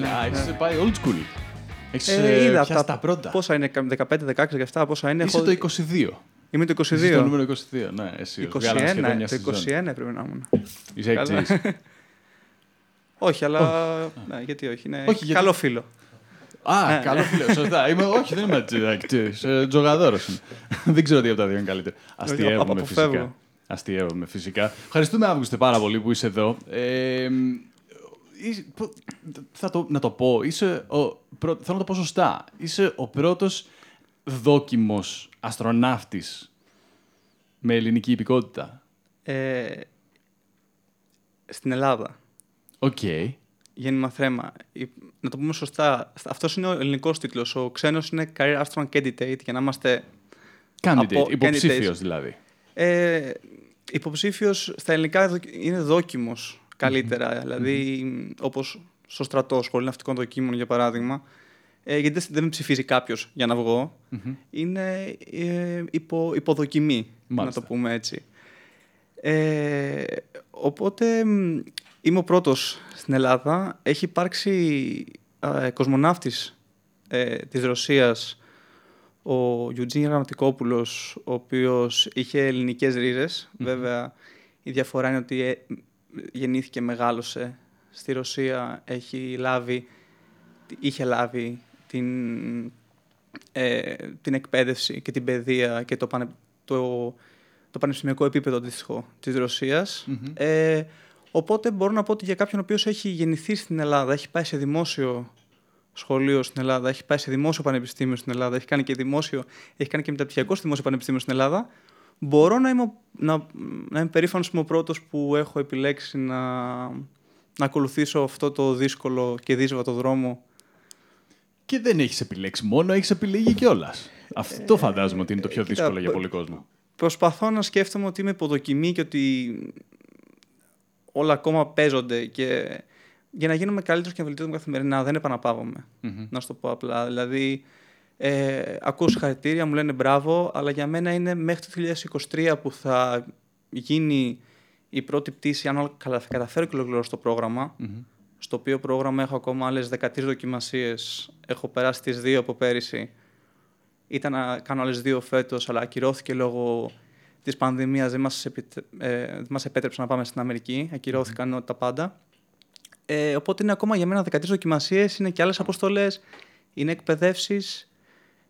Καλά, έχεις πάει old school. Έχεις πιάσει τα πρώτα. Πόσα είναι, 15, 16 και αυτά, πόσα είναι. Είσαι το 22. Είμαι το 22. Είσαι το νούμερο 22, ναι, εσύ. 21, το 21 έπρεπε να ήμουν. Είσαι έτσι. Όχι, αλλά ναι, γιατί όχι, είναι καλό φίλο. Α, καλό φίλο, σωστά. Όχι, δεν είμαι τζογαδόρος. Δεν ξέρω τι από τα δύο είναι καλύτερο. Αστειεύομαι φυσικά. Ευχαριστούμε, Αύγουστε, πάρα πολύ που είσαι εδώ. Θα το, να το πω, θέλω να το πω σωστά. Είσαι ο πρώτος δόκιμος αστροναύτης με ελληνική υπηκότητα. Στην Ελλάδα. Οκ. Γέννημα θρέμα. Να το πούμε σωστά. Αυτός είναι ο ελληνικός τίτλος. Ο ξένος είναι Career Astronaut Candidate, για να είμαστε... Candidate, υποψήφιος δηλαδή. Υποψήφιος στα ελληνικά είναι δόκιμος καλύτερα, δηλαδή όπως στο στρατό, σχολείο ναυτικών δοκίμων για παράδειγμα, γιατί δεν ψηφίζει κάποιος για να βγω, είναι υποδοκιμή, μάλιστα, να το πούμε έτσι. Οπότε είμαι ο πρώτος στην Ελλάδα. Έχει υπάρξει κοσμοναύτης της Ρωσίας, ο Γιουτζίνια Γραμματικόπουλος, ο οποίος είχε ελληνικές ρίζες. Βέβαια, η διαφορά είναι ότι γεννήθηκε, μεγάλωσε στη Ρωσία, είχε λάβει την εκπαίδευση και την παιδεία και το πανεπιστημιακό επίπεδο αντίστοιχο της Ρωσίας. Οπότε μπορώ να πω ότι για κάποιον ο οποίος έχει γεννηθεί στην Ελλάδα, έχει πάει σε δημόσιο σχολείο στην Ελλάδα, έχει πάει σε δημόσιο πανεπιστήμιο στην Ελλάδα, έχει κάνει και μεταπτυχιακό δημόσιο πανεπιστήμιο στην Ελλάδα, μπορώ να είμαι περήφανος που είμαι ο πρώτος που έχω επιλέξει να ακολουθήσω αυτό το δύσκολο και δύσβατο δρόμο. Και δεν έχεις επιλέξει μόνο, έχεις επιλέγει κιόλας. Αυτό φαντάζομαι ότι είναι το πιο δύσκολο για πολύ κόσμο. Προσπαθώ να σκέφτομαι ότι είμαι υποδοκιμή και ότι όλα ακόμα παίζονται και... Για να γίνομαι καλύτερος και να βελτιώνομαι καθημερινά, δεν επαναπαύομαι. Να σου το πω απλά. Δηλαδή, ακούω συγχαρητήρια, μου λένε μπράβο, αλλά για μένα είναι μέχρι το 2023 που θα γίνει η πρώτη πτήση. Αν καταφέρω και ολοκληρώσω το πρόγραμμα, στο οποίο πρόγραμμα έχω ακόμα άλλες 13 δοκιμασίες. Έχω περάσει τις 2 από πέρυσι. Ήταν να κάνω άλλες 2 φέτος, αλλά ακυρώθηκε λόγω της πανδημίας. Δεν μας επέτρεψαν να πάμε στην Αμερική. Ακυρώθηκαν τα πάντα. Οπότε είναι ακόμα για μένα 13 δοκιμασίες, είναι και άλλες αποστολές, είναι εκπαιδεύσεις,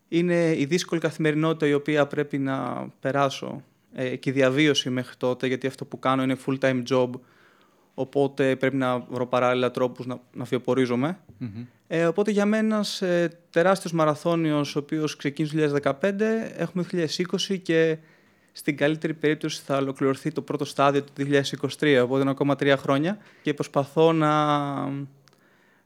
είναι η δύσκολη καθημερινότητα η οποία πρέπει να περάσω και η διαβίωση μέχρι τότε, γιατί αυτό που κάνω είναι full-time job, οπότε πρέπει να βρω παράλληλα τρόπους να βιοπορίζομαι. Οπότε για μένα ένας τεράστιος μαραθώνιος, ο οποίος ξεκίνησε το 2015, έχουμε το 2020 και στην καλύτερη περίπτωση θα ολοκληρωθεί το πρώτο στάδιο του 2023, οπότε είναι ακόμα 3 χρόνια και προσπαθώ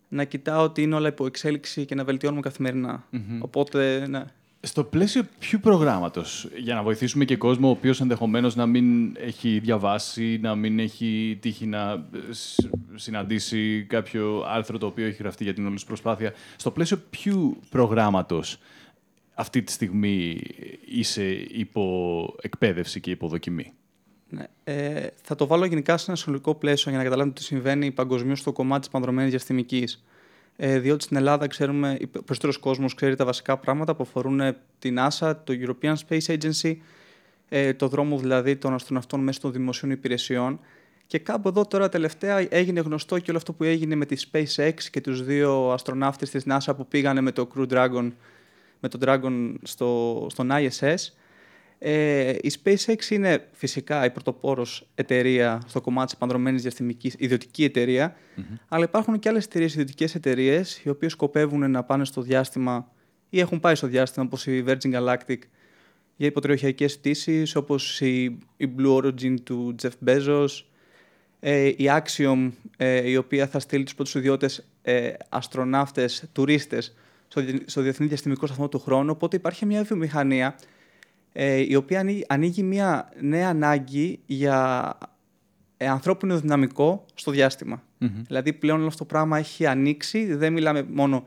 να κοιτάω ότι είναι όλα υπό εξέλιξη και να βελτιώνουμε καθημερινά. Οπότε, ναι. Στο πλαίσιο ποιου προγράμματος, για να βοηθήσουμε και κόσμο ο οποίος ενδεχομένως να μην έχει διαβάσει, να μην έχει τύχει να συναντήσει κάποιο άρθρο το οποίο έχει γραφτεί για την όλη προσπάθεια, στο πλαίσιο ποιου προγράμματος αυτή τη στιγμή είσαι υπό εκπαίδευση και υποδοκιμή? Ναι. Θα το βάλω γενικά σε ένα συνολικό πλαίσιο για να καταλάβουμε τι συμβαίνει παγκοσμίως στο κομμάτι της πανδρομένης διαστημικής. Διότι στην Ελλάδα ξέρουμε, ο περισσότερος κόσμος ξέρει τα βασικά πράγματα που αφορούν την NASA, το European Space Agency, το δρόμο δηλαδή των αστροναυτών μέσω των δημοσίων υπηρεσιών. Και κάπου εδώ τώρα τελευταία έγινε γνωστό και όλο αυτό που έγινε με τη SpaceX και τους 2 αστροναύτες της NASA που πήγανε με το Crew Dragon, με τον Dragon στον ISS. Η SpaceX είναι φυσικά η πρωτοπόρος εταιρεία στο κομμάτι της επανδρομένης διαστημικής, ιδιωτική εταιρεία, αλλά υπάρχουν και άλλες εταιρείες, ιδιωτικές εταιρείες, οι οποίες σκοπεύουν να πάνε στο διάστημα ή έχουν πάει στο διάστημα, όπως η Virgin Galactic για υποτροχιακές πτήσεις, όπως η Blue Origin του Jeff Bezos, η Axiom, η οποία θα στείλει τους πρώτους ιδιώτες αστροναύτες, τουρίστες, στο Διεθνή Διαστημικό Σταθμό του Χρόνου. Οπότε υπάρχει μια βιομηχανία η οποία ανοίγει μια νέα ανάγκη για ανθρώπινο δυναμικό στο διάστημα. Δηλαδή πλέον όλο αυτό το πράγμα έχει ανοίξει. Δεν μιλάμε μόνο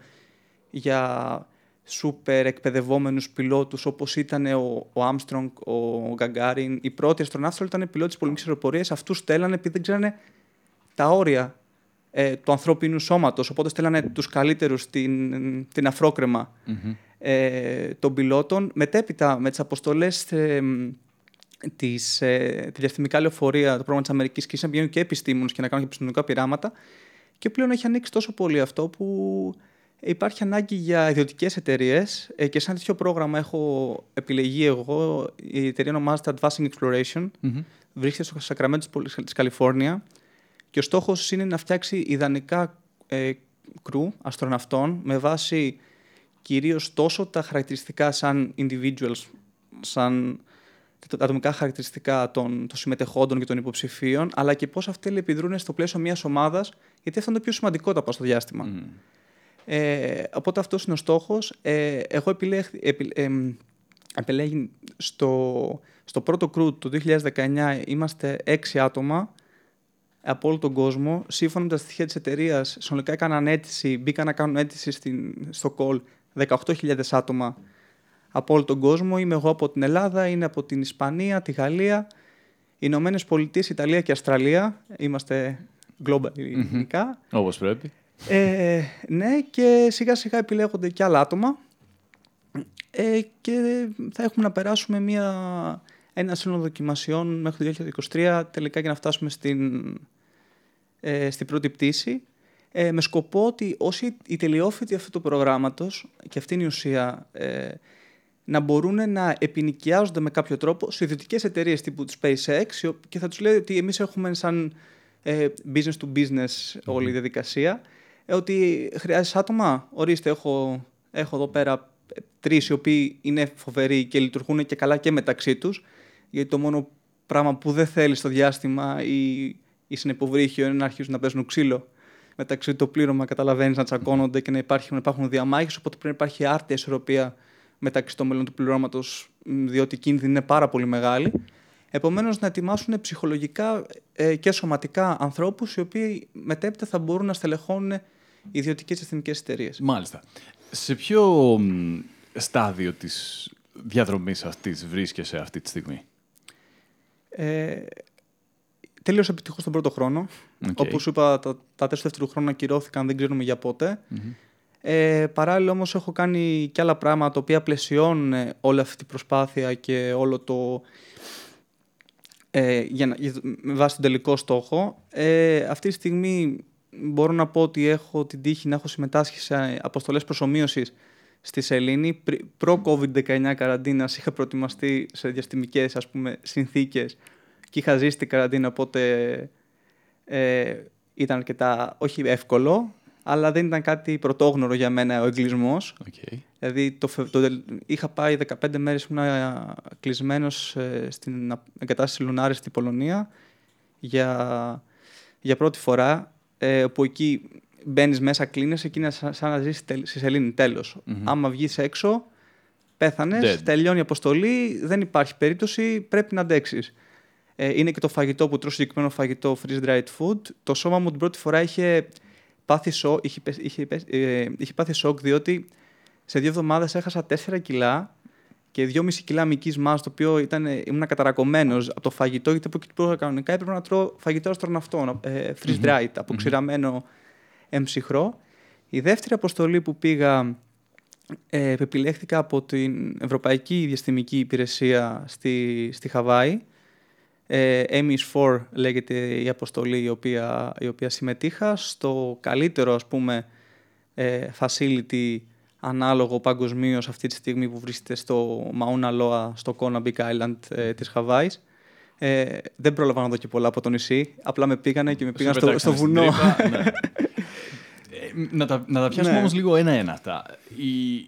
για σούπερ εκπαιδευόμενους πιλότους όπως ήταν ο Άμστρονγκ, ο Γκαγκάριν. Οι πρώτοι αστροναύτες ήταν πιλότοι της πολεμικής αεροπορίας. Αυτούς στέλνανε επειδή δεν ξέρανε τα όρια του ανθρώπινου σώματος, οπότε στέλνανε τους καλύτερους την αφρόκρεμα των πιλότων. Μετέπειτα, με τις αποστολές της διαστημικά λεωφορεία, το πρόγραμμα της Αμερικής και να πηγαίνουν και επιστήμονες και να κάνουν και επιστημονικά πειράματα. Και πλέον έχει ανοίξει τόσο πολύ αυτό που υπάρχει ανάγκη για ιδιωτικές εταιρείες και σαν τέτοιο πρόγραμμα έχω επιλεγεί εγώ. Η εταιρεία ονομάζεται Advanced Exploration. Βρίσκεται στο Σακραμέντο της Καλιφόρνια και ο στόχος είναι να φτιάξει ιδανικά κρου αστροναυτών με βάση κυρίως τόσο τα χαρακτηριστικά σαν individuals, σαν τα ατομικά χαρακτηριστικά των συμμετεχόντων και των υποψηφίων, αλλά και πώς αυτοί επιδρούν στο πλαίσιο μιας ομάδας, γιατί αυτό είναι το πιο σημαντικό τα πάω στο διάστημα. Οπότε αυτός είναι ο στόχος. Εγώ επιλέγει στο πρώτο κρου του 2019 είμαστε 6 άτομα από όλο τον κόσμο. Σύμφωνα με τα στοιχεία της εταιρείας, συνολικά μπήκαν να κάνουν αίτηση στο call 18.000 άτομα από όλο τον κόσμο. Είμαι εγώ από την Ελλάδα, είναι από την Ισπανία, τη Γαλλία, Ηνωμένες Πολιτείες, Ιταλία και Αυστραλία. Είμαστε global ελληνικά. Όπως πρέπει. Ναι, και σιγά σιγά επιλέγονται και άλλα άτομα και θα έχουμε να περάσουμε ένα σύνολο δοκιμασιών μέχρι το 2023 τελικά για να φτάσουμε στην πρώτη πτήση. Με σκοπό ότι όσοι οι τελειόφοιτοι αυτού του προγράμματος, και αυτή είναι η ουσία, να μπορούν να επινοικιάζονται με κάποιο τρόπο σε ιδιωτικές εταιρείες τύπου του SpaceX και θα τους λέει ότι εμείς έχουμε σαν business to business όλη η διαδικασία, ότι χρειάζεσαι άτομα, ορίστε, έχω εδώ πέρα 3 οι οποίοι είναι φοβεροί και λειτουργούν και καλά και μεταξύ τους, γιατί το μόνο πράγμα που δεν θέλει στο διάστημα ή συνεποβρύχιο είναι να αρχίσουν να παίζουν ξύλο μεταξύ το πλήρωμα, καταλαβαίνεις, να τσακώνονται και να υπάρχουν διαμάχες, οπότε πρέπει να υπάρχει άρτια ισορροπία μεταξύ των μελών του πληρώματος, διότι η κίνδυνη είναι πάρα πολύ μεγάλη. Επομένως, να ετοιμάσουν ψυχολογικά και σωματικά ανθρώπους, οι οποίοι μετέπειτα θα μπορούν να στελεχώνουν ιδιωτικές εθνικές εταιρείες. Μάλιστα. Σε ποιο στάδιο της διαδρομής αυτής βρίσκεσαι αυτή τη στιγμή? Τελείωσα επιτυχώς τον πρώτο χρόνο. Όπως σου είπα, τα 4 δεύτερου χρόνου ακυρώθηκαν, δεν ξέρουμε για πότε. Παράλληλα όμως έχω κάνει και άλλα πράγματα, τα οποία πλαισιώνουν όλη αυτή την προσπάθεια και όλο το... με βάση τον τελικό στόχο. Αυτή τη στιγμή μπορώ να πω ότι έχω την τύχη να έχω συμμετάσχει σε αποστολές προσομοίωσης στη Σελήνη. Προ-COVID-19 καραντίνας είχα προετοιμαστεί σε διαστημικές, ας πούμε, συνθήκες και είχα ζήσει την καραντίνα, οπότε ήταν αρκετά, όχι εύκολο, αλλά δεν ήταν κάτι πρωτόγνωρο για μένα ο εγκλεισμός. Δηλαδή είχα πάει 15 μέρες, ήμουν κλεισμένος στην εγκατάσταση Λουνάρη στην Πολωνία για πρώτη φορά, που εκεί μπαίνεις μέσα, κλείνεσαι, εκεί είναι σαν να ζεις στη σελήνη, τέλος. Άμα βγεις έξω, πέθανες, τελειώνει η αποστολή, δεν υπάρχει περίπτωση, πρέπει να αντέξεις. Είναι και το φαγητό που τρώω, συγκεκριμένο φαγητό, freeze-dried food. Το σώμα μου την πρώτη φορά είχε πάθει σοκ, διότι σε 2 εβδομάδες έχασα 4 κιλά και 2,5 κιλά μυϊκής μάζας, το οποίο ήμουν καταρακωμένος από το φαγητό, γιατί από εκεί που κανονικά έπρεπε να τρώω φαγητό αστροναυτών, freeze-dried, από ξηραμένο εμψυχρό. Η δεύτερη αποστολή που πήγα, επιλέχθηκα από την Ευρωπαϊκή Διαστημική Υπηρεσία στη Χαβάη. MIS 4 λέγεται η αποστολή η οποία συμμετείχα, στο καλύτερο, ας πούμε, facility ανάλογο παγκοσμίως αυτή τη στιγμή, που βρίσκεται στο Mauna Loa, στο Kona Big Island της Χαβάης. Δεν πρόλαβα να δω και πολλά από το νησί, απλά με πήγανε και με πήγαν στο βουνό. Να τα πιάσουμε όμως λίγο ένα-ένα αυτά.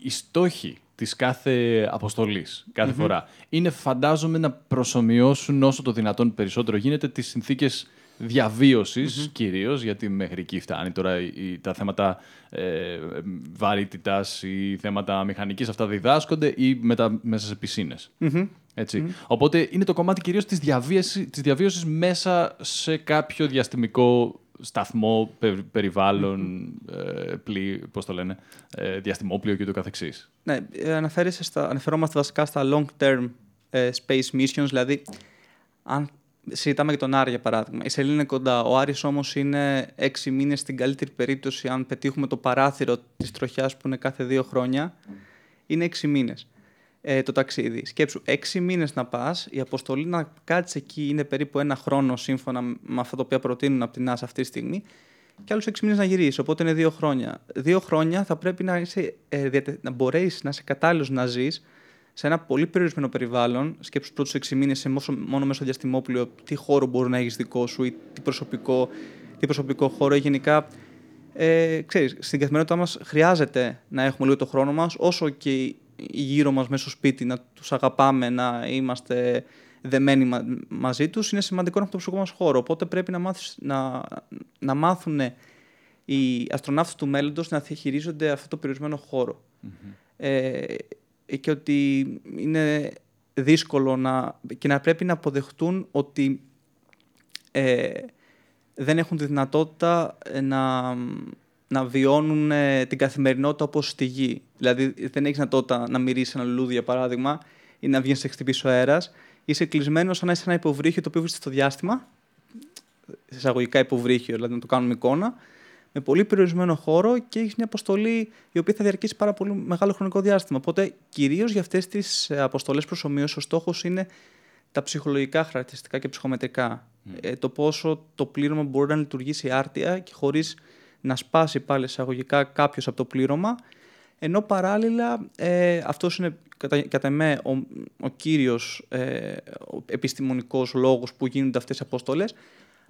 Οι στόχοι της κάθε αποστολής, κάθε φορά, είναι, φαντάζομαι, να προσομοιώσουν όσο το δυνατόν περισσότερο γίνεται τις συνθήκες διαβίωσης, κυρίως, γιατί μέχρι εκεί φτάνει τώρα τα θέματα βαρύτητας ή θέματα μηχανικής, αυτά διδάσκονται ή μέσα σε πισίνες. Έτσι. Οπότε είναι το κομμάτι κυρίως της διαβίωσης μέσα σε κάποιο διαστημικό σταθμό, περιβάλλον, διαστημόπλοιο και το καθεξής. Ναι, αναφερόμαστε βασικά στα long-term space missions, δηλαδή αν συζητάμε για τον Άρη, για παράδειγμα. Η Σελήνη είναι κοντά. Ο Άρης όμως είναι 6 μήνες στην καλύτερη περίπτωση. Αν πετύχουμε το παράθυρο της τροχιάς που είναι κάθε 2 χρόνια, είναι 6 μήνες το ταξίδι. Σκέψου, 6 μήνες να πας, η αποστολή να κάτσεις εκεί είναι περίπου ένα χρόνο σύμφωνα με αυτά τα οποία προτείνουν από την NASA αυτή τη στιγμή, και άλλους 6 μήνες να γυρίσεις. Οπότε είναι 2 χρόνια. 2 χρόνια θα πρέπει να μπορέσεις να είσαι κατάλληλος να ζεις σε ένα πολύ περιορισμένο περιβάλλον. Σκέψου τους πρώτους 6 μήνες μόνο μέσω διαστημόπλιο, τι χώρο μπορεί να έχεις δικό σου ή τι προσωπικό χώρο. Γενικά, ξέρεις, στην καθημερινότητά μας χρειάζεται να έχουμε λίγο το χρόνο μας, όσο και γύρω μας μέσα στο σπίτι να τους αγαπάμε, να είμαστε δεμένοι μαζί τους. Είναι σημαντικό να έχουμε το προσωπικό μας χώρο. Οπότε πρέπει να μάθουν οι αστροναύτες του μέλλοντος να διαχειρίζονται αυτό το περιορισμένο χώρο. Mm-hmm. Και ότι είναι δύσκολο να πρέπει να αποδεχτούν ότι δεν έχουν τη δυνατότητα να βιώνουν την καθημερινότητα όπως στη γη. Δηλαδή δεν έχεις δυνατότητα να μυρίσεις ένα λουλούδι, για παράδειγμα, ή να βγεις να χτυπήσει ο αέρας. Είσαι κλεισμένος σαν να είσαι ένα υποβρύχιο το οποίο βρίσκεται στο διάστημα, εισαγωγικά υποβρύχιο, δηλαδή να το κάνουμε εικόνα, με πολύ περιορισμένο χώρο, και έχεις μια αποστολή η οποία θα διαρκήσει πάρα πολύ μεγάλο χρονικό διάστημα. Οπότε, κυρίως για αυτές τις αποστολές προσομοίωσης, ο στόχος είναι τα ψυχολογικά χαρακτηριστικά και ψυχομετρικά. Mm. Το πόσο το πλήρωμα μπορεί να λειτουργήσει άρτια και χωρίς να σπάσει πάλι εισαγωγικά κάποιος από το πλήρωμα. Ενώ παράλληλα, αυτός είναι κατά εμέ ο κύριος επιστημονικός λόγος που γίνονται αυτές οι αποστολές.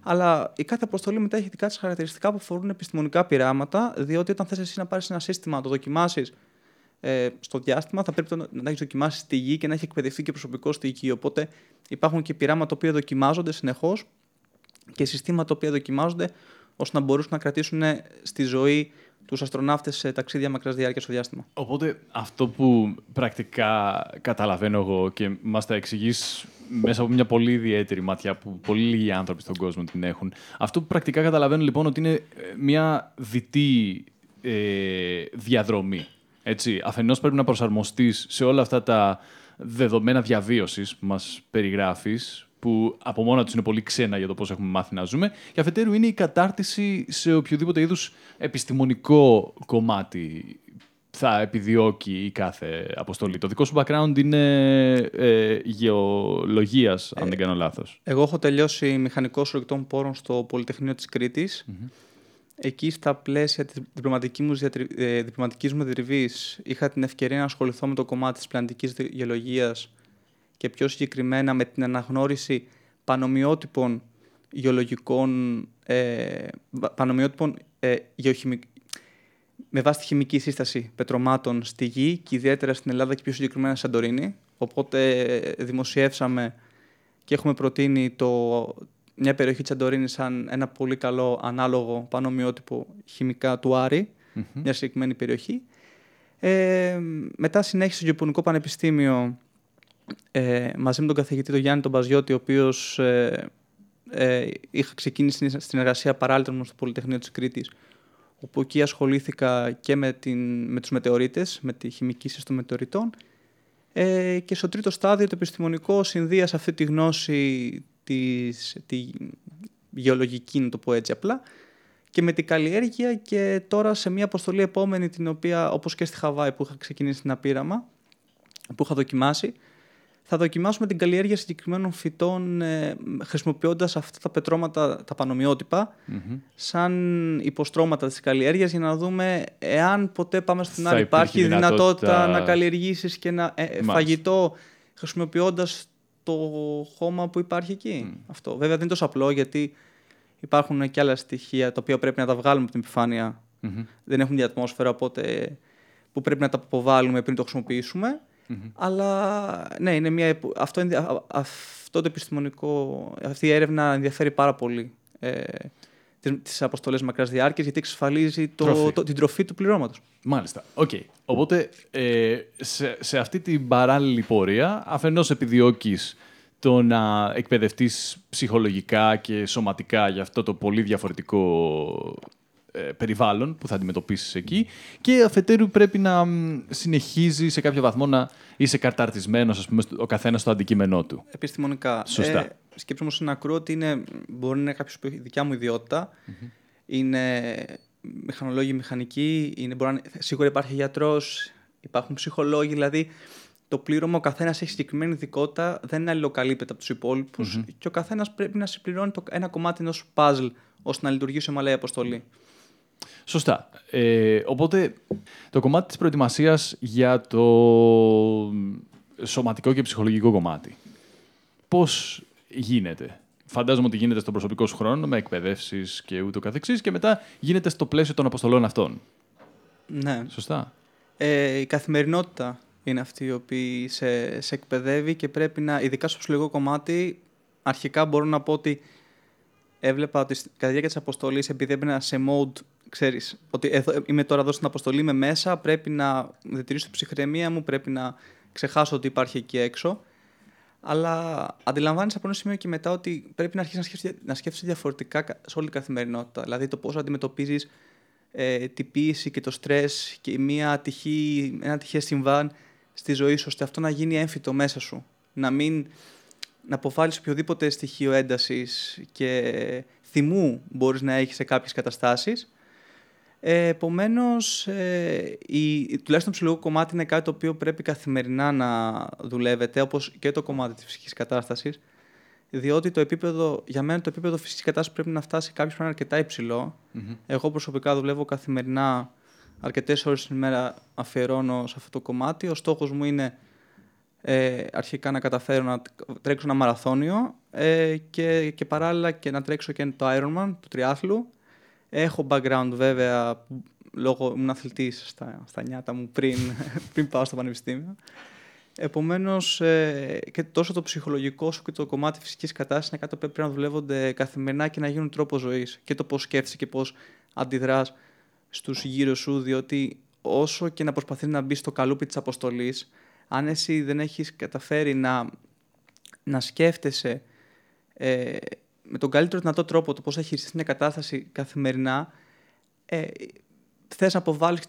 Αλλά η κάθε αποστολή μετά έχει δικά της χαρακτηριστικά που αφορούν επιστημονικά πειράματα, διότι όταν θες εσύ να πάρεις ένα σύστημα, να το δοκιμάσεις στο διάστημα, θα πρέπει να έχεις δοκιμάσει στη γη και να έχει εκπαιδευτεί και προσωπικό στη γη. Οπότε υπάρχουν και πειράματα που δοκιμάζονται συνεχώς και συστήματα που δοκιμάζονται, ώστε να μπορούν να κρατήσουν στη ζωή τους αστροναύτες σε ταξίδια μακράς διάρκειας στο διάστημα. Οπότε αυτό που πρακτικά καταλαβαίνω εγώ και μας τα εξηγείς μέσα από μια πολύ ιδιαίτερη ματιά που πολύ λίγοι άνθρωποι στον κόσμο την έχουν, αυτό που πρακτικά καταλαβαίνω λοιπόν ότι είναι μια διτή διαδρομή. Έτσι, αφενός πρέπει να προσαρμοστείς σε όλα αυτά τα δεδομένα διαβίωσης που μας περιγράφεις, που από μόνα τους είναι πολύ ξένα για το πώς έχουμε μάθει να ζούμε, και αφετέρου είναι η κατάρτιση σε οποιοδήποτε είδους επιστημονικό κομμάτι θα επιδιώκει η κάθε αποστολή. Το δικό σου background είναι γεωλογίας, αν δεν κάνω λάθος. Εγώ έχω τελειώσει μηχανικός ορυκτών πόρων στο Πολυτεχνείο της Κρήτης. Mm-hmm. Εκεί, στα πλαίσια της διπλωματικής μου διατριβής, είχα την ευκαιρία να ασχοληθώ με το κομμάτι της πλανητικής γεωλογίας και πιο συγκεκριμένα με την αναγνώριση πανομοιότυπων με βάση τη χημική σύσταση πετρωμάτων στη γη, και ιδιαίτερα στην Ελλάδα και πιο συγκεκριμένα στη Σαντορίνη. Οπότε δημοσιεύσαμε και έχουμε προτείνει μια περιοχή της Σαντορίνης σαν ένα πολύ καλό ανάλογο πανομοιότυπο χημικά του Άρη, mm-hmm. μια συγκεκριμένη περιοχή. Μετά συνέχισε στο Γεωπονικό Πανεπιστήμιο, μαζί με τον καθηγητή τον Γιάννη τον Παζιώτη, ο οποίος είχα ξεκίνησει στην εργασία παράλληλα στο Πολυτεχνείο της Κρήτης, όπου εκεί ασχολήθηκα και με τους μετεωρίτες, με τη χημική σύσταση των μετεωριτών, και στο τρίτο στάδιο το επιστημονικό συνδύασα αυτή τη γνώση τη γεωλογική, να το πω έτσι απλά, και με την καλλιέργεια, και τώρα σε μια αποστολή επόμενη, την οποία, όπως και στη Χαβάη που είχα ξεκινήσει ένα πείραμα που είχα δοκιμάσει, θα δοκιμάσουμε την καλλιέργεια συγκεκριμένων φυτών, χρησιμοποιώντας αυτά τα πετρώματα, τα πανομοιότυπα, mm-hmm. σαν υποστρώματα της καλλιέργειας, για να δούμε εάν ποτέ πάμε στην άλλη. Υπάρχει δυνατότητα να καλλιεργήσεις και ένα φαγητό χρησιμοποιώντας το χώμα που υπάρχει εκεί. Mm. Αυτό. Βέβαια δεν είναι τόσο απλό, γιατί υπάρχουν και άλλα στοιχεία τα οποία πρέπει να τα βγάλουμε από την επιφάνεια. Mm-hmm. Δεν έχουν ατμόσφαιρα, οπότε που πρέπει να τα αποβάλουμε πριν το χρησιμοποιήσουμε. Mm-hmm. Αλλά ναι, είναι αυτό το επιστημονικό, αυτή η έρευνα ενδιαφέρει πάρα πολύ τις αποστολές μακράς διάρκειας, γιατί εξασφαλίζει την τροφή του πληρώματος. Μάλιστα. Okay. Οπότε σε αυτή την παράλληλη πορεία, αφενός επιδιώκεις το να εκπαιδευτείς ψυχολογικά και σωματικά για αυτό το πολύ διαφορετικό περιβάλλον που θα αντιμετωπίσεις εκεί, και αφετέρου πρέπει να συνεχίζει σε κάποιο βαθμό να είσαι καρταρτισμένος, ας πούμε, ο καθένας στο αντικείμενό του. Επιστημονικά. Σωστά. σκέψη όμως είναι ακρό ότι είναι, μπορεί να είναι κάποιος δικιά μου ιδιότητα, mm-hmm. είναι μηχανολόγοι, μηχανικοί, σίγουρα υπάρχει γιατρός, υπάρχουν ψυχολόγοι, δηλαδή το πλήρωμα ο καθένας έχει συγκεκριμένη ειδικότητα, δεν αλληλοκαλύπτεται από τους υπόλοιπους mm-hmm. και ο καθένας πρέπει να συμπληρώνει ένα κομμάτι ενός puzzle ώστε να λειτουργήσει ομαλά η αποστολή. Σωστά. Οπότε το κομμάτι της προετοιμασίας για το σωματικό και ψυχολογικό κομμάτι. Πώς γίνεται? Φαντάζομαι ότι γίνεται στον προσωπικό σου χρόνο με εκπαιδεύσεις και ούτω καθεξής και μετά γίνεται στο πλαίσιο των αποστολών αυτών. Ναι. Σωστά. Η καθημερινότητα είναι αυτή η οποία σε εκπαιδεύει και πρέπει να, ειδικά στο ψυχολογικό κομμάτι, αρχικά μπορώ να πω ότι έβλεπα ότι κατά τη διάρκεια της αποστολής, επειδή έμπαινα σε mode, ξέρεις, ότι είμαι τώρα εδώ στην αποστολή, είμαι μέσα, πρέπει να διατηρήσω την ψυχραιμία μου, πρέπει να ξεχάσω ότι υπάρχει εκεί έξω. Αλλά αντιλαμβάνεσαι από ένα σημείο και μετά ότι πρέπει να αρχίσεις να σκέφτεσαι διαφορετικά σε όλη την καθημερινότητα. Δηλαδή το πώς αντιμετωπίζεις την πίεση και το στρες και ένα ατυχές συμβάν στη ζωή σου, ώστε αυτό να γίνει έμφυτο μέσα σου. Να αποφάλεις οποιοδήποτε στοιχείο έντασης και θυμού μπορείς να έχεις σε κάποιες καταστάσεις. Επομένως, τουλάχιστον το ψυχολογικό κομμάτι είναι κάτι το οποίο πρέπει καθημερινά να δουλεύετε, όπως και το κομμάτι της φυσικής κατάστασης, διότι για μένα το επίπεδο φυσικής κατάστασης πρέπει να φτάσει κάποιος που είναι αρκετά υψηλό. Mm-hmm. Εγώ προσωπικά δουλεύω καθημερινά, αρκετές ώρες την ημέρα αφιερώνω σε αυτό το κομμάτι. Ο στόχος μου είναι αρχικά να καταφέρω να τρέξω ένα μαραθώνιο και παράλληλα και να τρέξω και το Ironman του τριάθλου. Έχω background βέβαια, λόγω ήμουν αθλητής στα νιάτα μου πριν πάω στο πανεπιστήμιο. Επομένως, και τόσο το ψυχολογικό σου και το κομμάτι φυσικής κατάστασης είναι κάτι που πρέπει να δουλεύονται καθημερινά και να γίνουν τρόπο ζωής. Και το πώς σκέφτεσαι και πώς αντιδράς στους γύρω σου, διότι όσο και να προσπαθείς να μπεις στο καλούπι της αποστολής, αν εσύ δεν έχεις καταφέρει να σκέφτεσαι με τον καλύτερο δυνατό τρόπο το πώς θα χειριστείς μια κατάσταση καθημερινά, θες να αποβάλεις και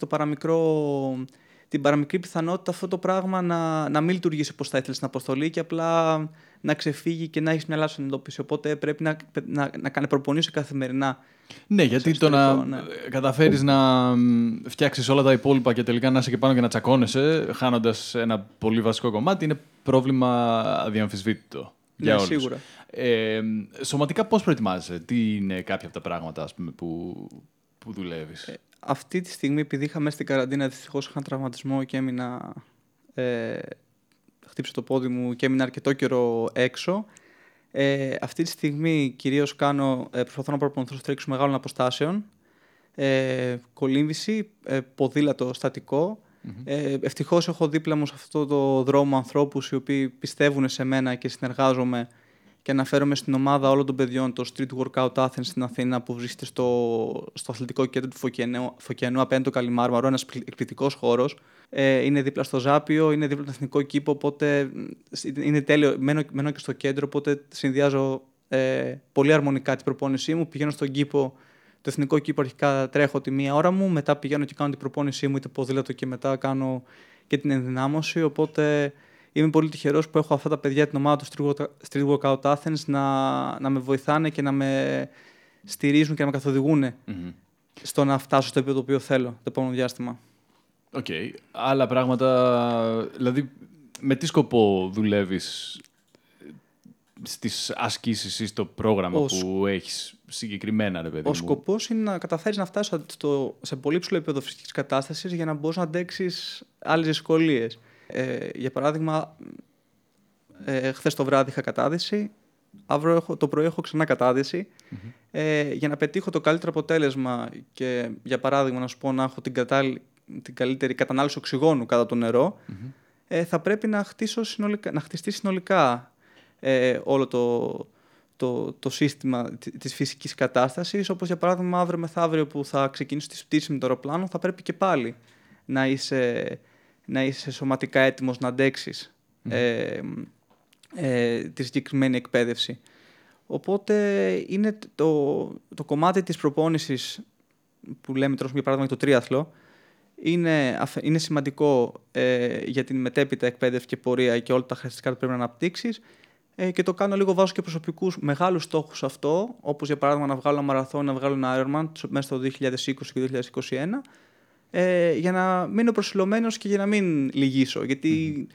την παραμικρή πιθανότητα αυτό το πράγμα να μην λειτουργήσει όπως θα ήθελες στην αποστολή και απλά να ξεφύγει και να έχεις μια λάθος εντόπιση. Οπότε πρέπει να προπονείσαι καθημερινά. Ναι, γιατί το να καταφέρεις να φτιάξεις όλα τα υπόλοιπα και τελικά να είσαι και πάνω και να τσακώνεσαι, χάνοντας ένα πολύ βασικό κομμάτι, είναι πρόβλημα αδιαμφισβήτητο. Ναι, σίγουρα. Σωματικά πώς προετοιμάζεσαι? Τι είναι κάποια από τα πράγματα, ας πούμε, που δουλεύεις? Αυτή τη στιγμή, επειδή είχα μέσα στην καραντίνα, δυστυχώς είχα τραυματισμό και έμεινα, χτύψε το πόδι μου και έμεινα αρκετό καιρό έξω. Αυτή τη στιγμή κυρίως προσπαθώ να προπονηθώ στο τρέξιμο μεγάλων αποστάσεων, κολύμβηση, ποδήλατο στατικό. Mm-hmm. Ευτυχώς έχω δίπλα μου σε αυτό το δρόμο ανθρώπους οι οποίοι πιστεύουν σε μένα και συνεργάζομαι και αναφέρομαι στην ομάδα όλων των παιδιών, το Street Workout Athens στην Αθήνα, που βρίσκεται στο αθλητικό κέντρο του Φωκιανού απέναντι το Καλλιμάρμαρο, ένας εκπληκτικός χώρος. Είναι δίπλα στο Ζάπιο, είναι δίπλα στον Εθνικό Κήπο, οπότε είναι τέλειο. Μένω και στο κέντρο, οπότε συνδυάζω πολύ αρμονικά την προπόνησή μου. Πηγαίνω στον κήπο. Το εθνικό κήπο αρχικά τρέχω τη μία ώρα μου, μετά πηγαίνω και κάνω την προπόνησή μου, είτε ποδήλατο, και μετά κάνω και την ενδυνάμωση. Οπότε είμαι πολύ τυχερός που έχω αυτά τα παιδιά, την ομάδα του Street Workout Athens, να με βοηθάνε και να με στηρίζουν και να με καθοδηγούν mm-hmm. στο να φτάσω στο επίπεδο το οποίο θέλω το επόμενο διάστημα. Οκ. Άλλα πράγματα, δηλαδή με τι σκοπό δουλεύεις στις ασκήσεις ή στο πρόγραμμα που έχεις συγκεκριμένα, ρε παιδί μου? Ο σκοπός είναι να καταφέρεις να φτάσεις σε πολύ ψηλό επίπεδο φυσικής κατάστασης για να μπορείς να αντέξεις άλλες δυσκολίες. Για παράδειγμα, χθες το βράδυ είχα κατάδυση, αύριο το πρωί έχω ξανά κατάδυση. Mm-hmm. Για να πετύχω το καλύτερο αποτέλεσμα και, για παράδειγμα, να σου πω να έχω την καλύτερη κατανάλωση οξυγόνου κατά το νερό, mm-hmm. Θα πρέπει να χτιστεί συνολικά όλο το σύστημα της φυσικής κατάστασης, όπως για παράδειγμα αύριο μεθαύριο που θα ξεκινήσω τις πτήσεις με το αεροπλάνο, θα πρέπει και πάλι να είσαι σωματικά έτοιμος να αντέξεις mm-hmm. Τη συγκεκριμένη εκπαίδευση. Οπότε είναι το κομμάτι της προπόνησης που λέμε τώρα, για παράδειγμα για το τρίαθλο, είναι σημαντικό για την μετέπειτα εκπαίδευση και πορεία και όλα τα χαρακτηριστικά που πρέπει να αναπτύξεις. και το κάνω λίγο, βάζω και προσωπικούς μεγάλους στόχους σε αυτό, όπως για παράδειγμα να βγάλω ένα μαραθώνιο, να βγάλω ένα Ironman μέσα στο 2020 και 2021, για να μείνω προσιλωμένος και για να μην λυγίσω. Γιατί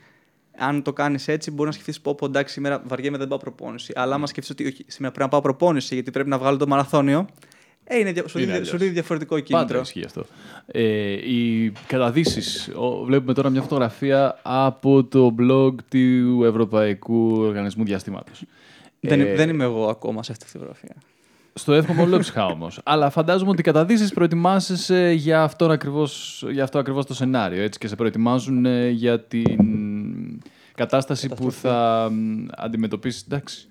αν το κάνεις έτσι, μπορεί να σκεφτείς πω, εντάξει, σήμερα βαριέμαι, δεν πάω προπόνηση. Αλλά άμα σκεφτείς ότι όχι, σήμερα πρέπει να πάω προπόνηση, γιατί πρέπει να βγάλω το μαραθώνιο. Σου δίνει διαφορετικό κίνητρο. Πάντα ισχύει αυτό. Οι καταδύσεις. Βλέπουμε τώρα μια φωτογραφία από το blog του Ευρωπαϊκού Οργανισμού Διαστήματος. Δεν είμαι εγώ ακόμα σε αυτή τη φωτογραφία. Στο εύχομαι ολόψυχα όμως. Αλλά φαντάζομαι ότι οι καταδύσεις προετοιμάζεσαι για αυτό ακριβώς το σενάριο. Έτσι, και σε προετοιμάζουν για την κατάσταση που θα αντιμετωπίσεις. Εντάξει,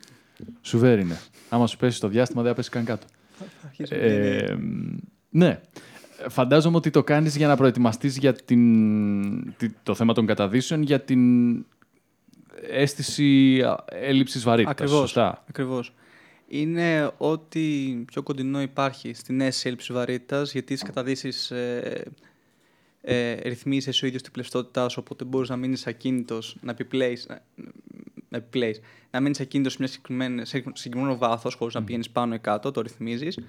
σουβέρινε. Άμα σου πέσει στο διάστημα, δεν θα πέσει καν κάτω. Ναι, φαντάζομαι ότι το κάνεις για να προετοιμαστείς για το θέμα των καταδύσεων, για την αίσθηση έλλειψης βαρύτητας. Ακριβώς. Είναι ό,τι πιο κοντινό υπάρχει στην αίσθηση έλλειψης βαρύτητας, γιατί στις καταδύσεις ρυθμίζεσαι ο ίδιος την πλευστότητά σου, οπότε μπορείς να μείνεις ακίνητος, να μείνεις ακίνητος σε συγκεκριμένο βάθος, χωρίς να πηγαίνεις πάνω ή κάτω, το ρυθμίζεις.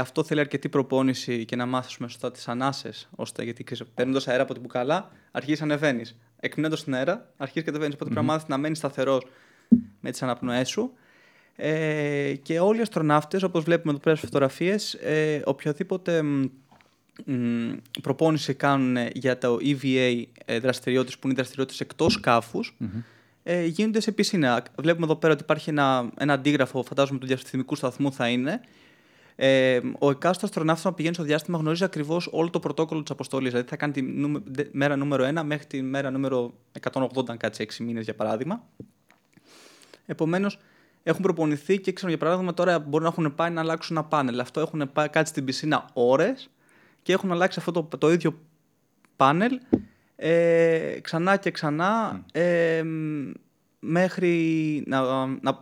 Αυτό θέλει αρκετή προπόνηση και να μάθεις σωστά τις ανάσες, ώστε, γιατί παίρνοντας αέρα από την μπουκαλά, αρχίζεις ανεβαίνεις. Εκπνέοντας την αέρα, αρχίζεις και κατεβαίνεις. Οπότε πρέπει να μάθεις να μένεις σταθερός με τις αναπνοές σου. Και όλοι οι αστροναύτες, όπως βλέπουμε εδώ πέρα στις φωτογραφίες, οποιοδήποτε προπόνηση κάνουν για το EVA δραστηριότητες, που είναι δραστηριότητες εκτός σκάφους, γίνονται σε πισίνα. Βλέπουμε εδώ πέρα ότι υπάρχει ένα αντίγραφο, φαντάζομαι, του διαστημικού σταθμού θα είναι. Ο εκάστοτε αστροναύτης που πηγαίνει στο διάστημα γνωρίζει ακριβώς όλο το πρωτόκολλο της αποστολής. Δηλαδή θα κάνει τη μέρα νούμερο 1 μέχρι τη μέρα νούμερο 180, αν κάτσει 6 μήνες για παράδειγμα. Επομένως, έχουν προπονηθεί και ξέρω για παράδειγμα τώρα μπορεί να έχουν πάει να αλλάξουν ένα πάνελ. Αυτό έχουν πάει κάτι στην πισίνα ώρες και έχουν αλλάξει αυτό το ίδιο πάνελ ξανά και ξανά μέχρι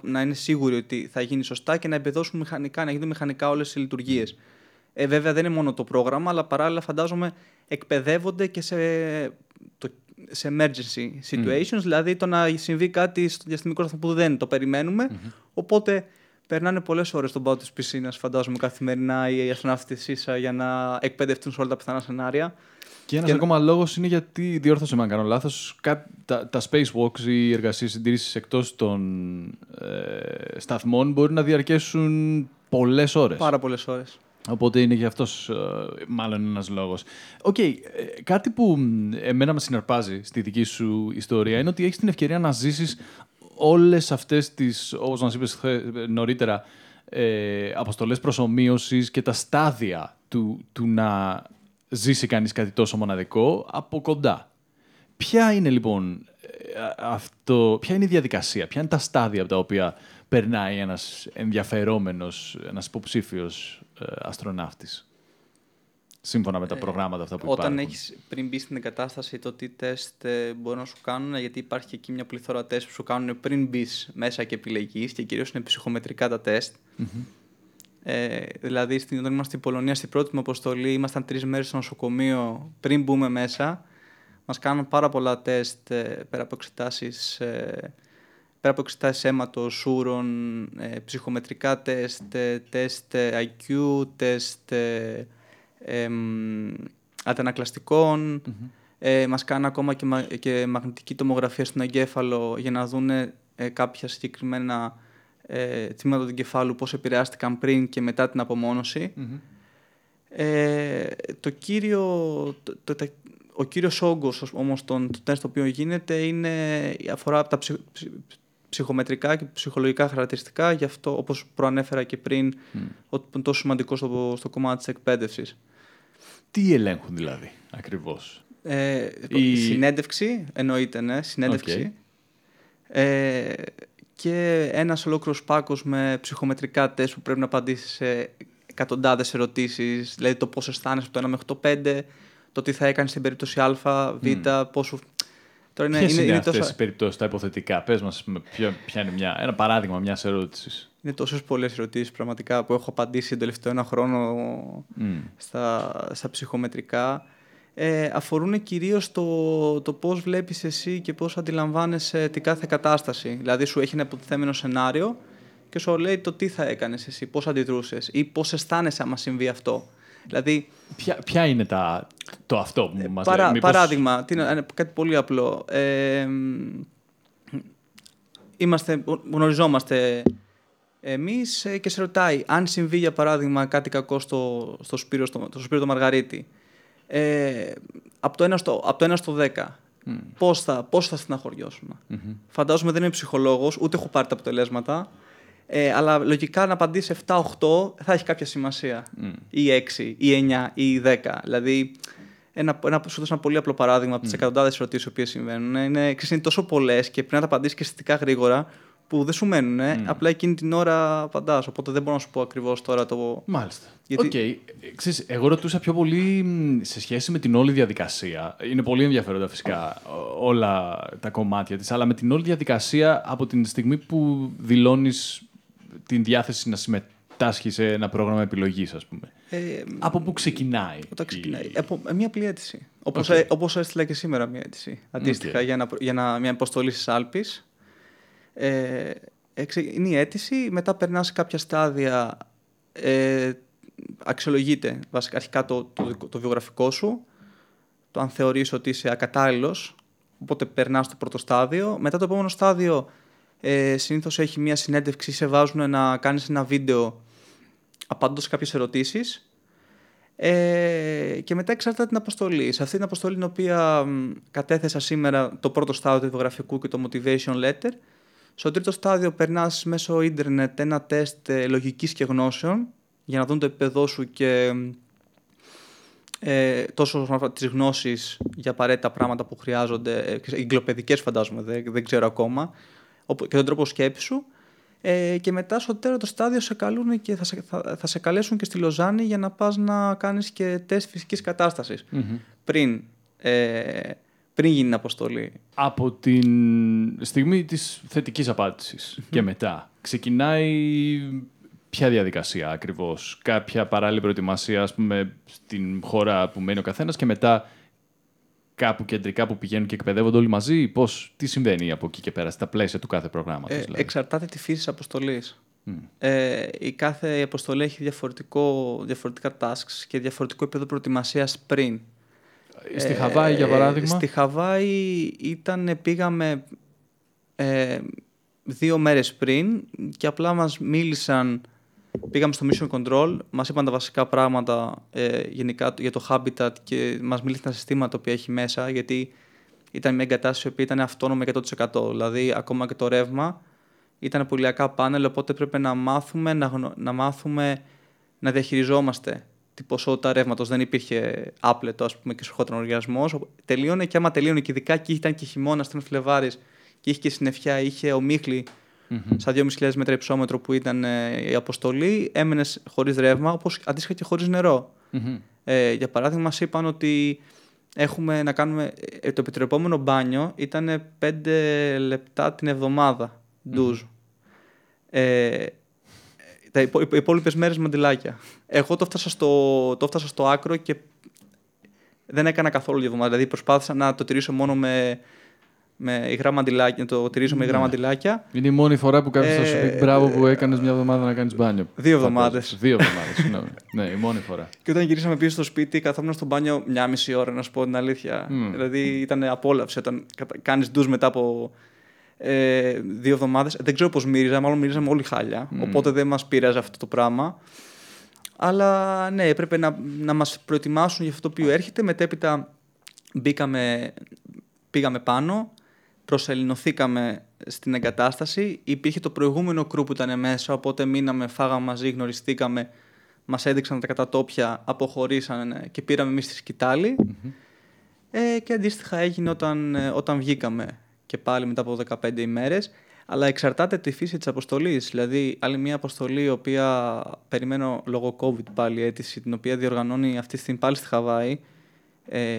να είναι σίγουροι ότι θα γίνει σωστά και να εμπεδώσουν μηχανικά, να γίνουν μηχανικά όλες οι λειτουργίες. Βέβαια δεν είναι μόνο το πρόγραμμα, αλλά παράλληλα φαντάζομαι εκπαιδεύονται και σε emergency situations, δηλαδή το να συμβεί κάτι στο διαστημικό σταθμό που δεν το περιμένουμε, οπότε περνάνε πολλές ώρες στον πάτο της πισίνας, φαντάζομαι καθημερινά οι αστροναύτες ίσα για να εκπαιδευτούν σε όλα τα πιθανά σενάρια. Και ένας ακόμα λόγος είναι γιατί, διόρθωσε με αν κάνω λάθος, τα space walks, οι εργασίες συντήρησης εκτός των σταθμών μπορεί να διαρκέσουν πολλές ώρες. Πάρα πολλές ώρες. Οπότε είναι και αυτός μάλλον ένας λόγος. Κάτι που εμένα με συναρπάζει στη δική σου ιστορία είναι ότι έχεις την ευκαιρία να ζήσεις όλες αυτές τις, όπως μας είπες νωρίτερα, αποστολές προσομοίωσης και τα στάδια του να ζήσει κανείς κάτι τόσο μοναδικό από κοντά. Ποια είναι λοιπόν ποια είναι η διαδικασία, ποια είναι τα στάδια από τα οποία περνάει ένας ενδιαφερόμενος, ένας υποψήφιος αστροναύτης, σύμφωνα με τα προγράμματα αυτά που υπάρχουν? Όταν έχεις πριν μπει στην εγκατάσταση, το τι τεστ μπορούν να σου κάνουν, γιατί υπάρχει και εκεί μια πληθώρα τεστ που σου κάνουν πριν μπει μέσα και επιλεγείς, και κυρίως είναι ψυχομετρικά τα τεστ. Δηλαδή, όταν ήμασταν στην Πολωνία, στην πρώτη μου αποστολή, ήμασταν 3 μέρες στο νοσοκομείο πριν μπούμε μέσα. Μας κάνουν πάρα πολλά τεστ πέρα από εξετάσεις αίματος, ούρων, ψυχομετρικά τεστ, τεστ IQ, τεστ αντανακλαστικών. Μας κάνουν ακόμα και μαγνητική τομογραφία στον εγκέφαλο για να δουν κάποια συγκεκριμένα τμήματα του εγκεφάλου, πώς επηρεάστηκαν πριν και μετά την απομόνωση. Ο κύριος όγκος όμως των τεστ το οποίο γίνεται αφορά τα ψυχομετρικά και ψυχολογικά χαρακτηριστικά, γι' αυτό, όπως προανέφερα και πριν, ότι τόσο σημαντικό στο κομμάτι της εκπαίδευσης. Τι ελέγχουν δηλαδή ακριβώς? Συνέντευξη, εννοείται, ναι, συνέντευξη. Και ένας ολόκληρος πάκος με ψυχομετρικά τεστ που πρέπει να απαντήσεις σε εκατοντάδες ερωτήσεις, δηλαδή το πώς αισθάνεσαι από το 1 μέχρι το 5, το τι θα έκανες στην περίπτωση α, β, πόσο... Ποιες είναι αυτές οι περιπτώσεις, τα υποθετικά? Πες μας, ποια είναι ένα παράδειγμα μιας ερώτησης. Είναι τόσες πολλές ερωτήσεις πραγματικά που έχω απαντήσει τον τελευταίο 1 χρόνο στα ψυχομετρικά. αφορούν κυρίως το πώς βλέπεις εσύ και πώς αντιλαμβάνεσαι την κάθε κατάσταση. Δηλαδή σου έχει ένα υποτιθέμενο σενάριο και σου λέει το τι θα έκανες εσύ, πώς αντιδρούσες ή πώς αισθάνεσαι άμα συμβεί αυτό. Δηλαδή, ποια είναι το αυτό που μας λέει. Παράδειγμα, κάτι πολύ απλό. Γνωριζόμαστε εμείς και σε ρωτάει αν συμβεί για παράδειγμα κάτι κακό στο Σπύρο το Μαργαρίτη. Από το 1 στο 10 πώς θα στεναχωριώσουμε. Φαντάζομαι δεν είμαι ψυχολόγος, ούτε έχω πάρει τα αποτελέσματα, αλλά λογικά να απαντήσει 7-8 θα έχει κάποια σημασία, ή 6 ή 9 ή 10. Δηλαδή σου δώσω ένα πολύ απλό παράδειγμα από τις εκατοντάδες ερωτήσεις που συμβαίνουν. Είναι τόσο πολλές και πρέπει να τα απαντήσεις και αισθητικά γρήγορα που δεν σου μένουν, απλά εκείνη την ώρα απαντάς. Οπότε δεν μπορώ να σου πω ακριβώς τώρα το... Μάλιστα. Γιατί... Okay. Εγώ ρωτούσα πιο πολύ σε σχέση με την όλη διαδικασία. Είναι πολύ ενδιαφέροντα φυσικά όλα τα κομμάτια της, αλλά με την όλη διαδικασία από την στιγμή που δηλώνεις την διάθεση να συμμετάσχεις σε ένα πρόγραμμα επιλογής, ας πούμε. Από πού ξεκινάει? Όταν ξεκινάει. Από μια απλή αίτηση. Όπως έστειλα και σήμερα μια αίτηση. Αντίστοιχα για μια αποστολή στις Άλπεις. Είναι η αίτηση, μετά περνάς κάποια στάδια, αξιολογείται βασικά αρχικά το βιογραφικό σου, το αν θεωρείς ότι είσαι ακατάλληλος, οπότε περνάς το πρώτο στάδιο. Μετά το επόμενο στάδιο συνήθως έχει μια συνέντευξη, σε βάζουν να κάνεις ένα βίντεο απαντώντας κάποιες ερωτήσεις, και μετά εξαρτάται την αποστολή. Σε αυτή την αποστολή την οποία κατέθεσα σήμερα, το πρώτο στάδιο του βιογραφικού και το motivation letter. Στο τρίτο στάδιο περνάς μέσω ίντερνετ ένα τεστ λογικής και γνώσεων για να δουν το επίπεδό σου και τόσο τις γνώσεις για απαραίτητα πράγματα που χρειάζονται, εγκυκλοπαιδικές φαντάζομαι, δεν ξέρω ακόμα, και τον τρόπο σκέψης σου. Και μετά στο τέταρτο στάδιο σε καλούν και θα σε καλέσουν και στη Λοζάνη για να πας να κάνεις και τεστ φυσικής κατάστασης πριν γίνει η αποστολή. Από την στιγμή της θετικής απάντησης και μετά, ξεκινάει ποια διαδικασία ακριβώς? Κάποια παράλληλη προετοιμασία, ας πούμε, στην χώρα που μένει ο καθένας και μετά κάπου κεντρικά που πηγαίνουν και εκπαιδεύονται όλοι μαζί? Τι συμβαίνει από εκεί και πέρα, στα πλαίσια του κάθε προγράμματος? Δηλαδή. Εξαρτάται τη φύση της αποστολής. Η κάθε αποστολή έχει διαφορετικά tasks και διαφορετικό επίπεδο προετοιμασίας πριν. Στη Χαβάη, για παράδειγμα. Στη Χαβάη πήγαμε 2 μέρες πριν και απλά μας μίλησαν, πήγαμε στο Mission Control, μας είπαν τα βασικά πράγματα γενικά για το Habitat και μας μίλησαν τα συστήματα που έχει μέσα, γιατί ήταν μια εγκατάσταση που ήταν αυτόνομη 100%. Δηλαδή ακόμα και το ρεύμα ήταν πουλιακά πάνελ, οπότε πρέπει να μάθουμε να διαχειριζόμαστε την ποσότητα ρεύματος. Δεν υπήρχε άπλετο, ας πούμε, και σου ερχόταν ο οργιασμός. Τελείωνε και άμα τελείωνε, και ειδικά και ήταν και χειμώνας, ήταν Φλεβάρης και είχε και συννεφιά, είχε ομίχλη σαν 2.500 μέτρα υψόμετρο που ήταν η αποστολή. Έμενες χωρίς ρεύμα, όπως αντίστοιχα και χωρίς νερό. Για παράδειγμα, μας είπαν ότι έχουμε να κάνουμε. Το επιτρεπόμενο μπάνιο ήταν 5 λεπτά την εβδομάδα ντουζ. Οι υπόλοιπες μέρες μαντιλάκια. Εγώ το έφτασα στο άκρο και δεν έκανα καθόλου εβδομάδα. Δηλαδή προσπάθησα να το τηρήσω μόνο με υγρά μαντιλάκια. Είναι η μόνη φορά που κάποιος θα σου πει μπράβο που έκανες μια εβδομάδα να κάνεις μπάνιο. 2 εβδομάδες. 2 εβδομάδες, ναι, η μόνη φορά. Και όταν γυρίσαμε πίσω στο σπίτι, καθόμουν στο μπάνιο 1,5 ώρα, να σου πω την αλήθεια. Δηλαδή ήταν απόλαυση όταν κάνεις ντουζ μετά από 2 εβδομάδες. Δεν ξέρω πώς μύριζα, μάλλον μύριζαμε όλοι χάλια. Οπότε δεν μας πειράζει αυτό το πράγμα. Αλλά ναι, έπρεπε να μας προετοιμάσουν για αυτό το οποίο έρχεται. Μετέπειτα πήγαμε πάνω, προσεληνωθήκαμε στην εγκατάσταση. Υπήρχε το προηγούμενο κρου που ήταν μέσα, οπότε μείναμε, φάγαμε μαζί, γνωριστήκαμε. Μας έδειξαν τα κατατόπια, αποχωρήσαν και πήραμε εμείς τη σκυτάλη. Και αντίστοιχα έγινε όταν βγήκαμε. Και πάλι μετά από 15 ημέρες, αλλά εξαρτάται τη φύση της αποστολής. Δηλαδή, άλλη μια αποστολή, η οποία περιμένω λόγω COVID πάλι αίτηση, την οποία διοργανώνει αυτή τη στιγμή πάλι στη Χαβάη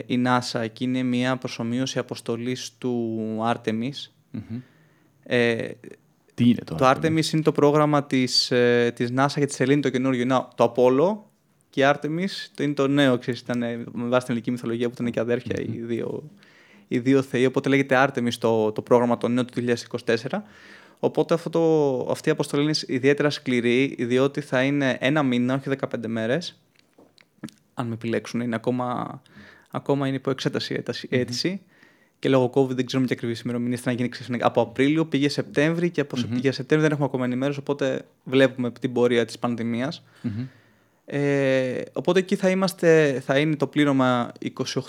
η NASA, και είναι μια προσομοίωση αποστολής του Artemis. Τι είναι το Artemis? Το Artemis είναι το πρόγραμμα της NASA και της Σελήνη, το καινούργιο. Το Apollo και η Artemis, το είναι το νέο, ξέρεις, ήταν με βάση την ελληνική μυθολογία που ήταν και αδέρφια οι δύο θεοί, οπότε λέγεται Artemis το πρόγραμμα το νέο του 2024. Οπότε αυτή η αποστολή είναι ιδιαίτερα σκληρή, διότι θα είναι ένα μήνα, όχι 15 μέρες, αν με επιλέξουν, είναι ακόμα είναι υπό εξέταση αίτηση. Και λόγω COVID δεν ξέρουμε τι ακριβή ημερομηνία θα γίνει. Από Απρίλιο πήγε Σεπτέμβρη και από Σεπτέμβρη δεν έχουμε ακόμα ενημέρωση. Οπότε βλέπουμε την πορεία της πανδημίας. Οπότε εκεί θα είναι το πλήρωμα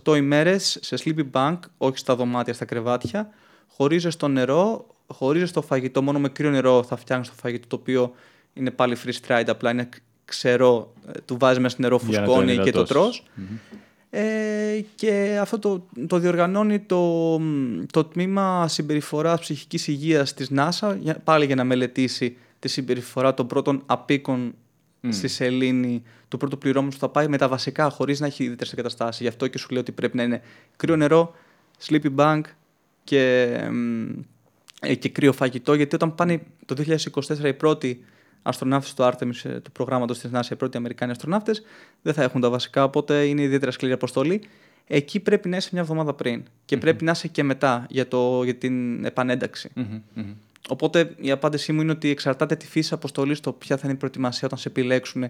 28 ημέρες σε sleeping bank, όχι στα δωμάτια, στα κρεβάτια. Χωρίζεις το νερό, χωρίζεις το φαγητό. Μόνο με κρύο νερό θα φτιάχνεις το φαγητό, το οποίο είναι πάλι freeze dried. Απλά είναι ξερό, του βάζεις μέσα νερό, φουσκώνει και το τρως. Και αυτό το διοργανώνει το τμήμα συμπεριφοράς ψυχικής υγείας της NASA, πάλι για να μελετήσει τη συμπεριφορά των πρώτων απίκων στη σελήνη του πρώτου πληρώματος που θα πάει με τα βασικά, χωρίς να έχει ιδιαίτερες εγκαταστάσεις. Γι' αυτό και σου λέω ότι πρέπει να είναι κρύο νερό, sleeping bank και κρύο φαγητό, γιατί όταν πάνε το 2024 οι πρώτοι αστροναύτες του Artemis, του προγράμματος της NASA, οι πρώτοι Αμερικάνοι αστροναύτες, δεν θα έχουν τα βασικά, οπότε είναι ιδιαίτερα σκληρή αποστολή. Εκεί πρέπει να είσαι μια εβδομάδα πριν και πρέπει να είσαι και μετά για την επανένταξη. Οπότε η απάντησή μου είναι ότι εξαρτάται τη φύση αποστολής, το ποια θα είναι η προετοιμασία όταν σε επιλέξουν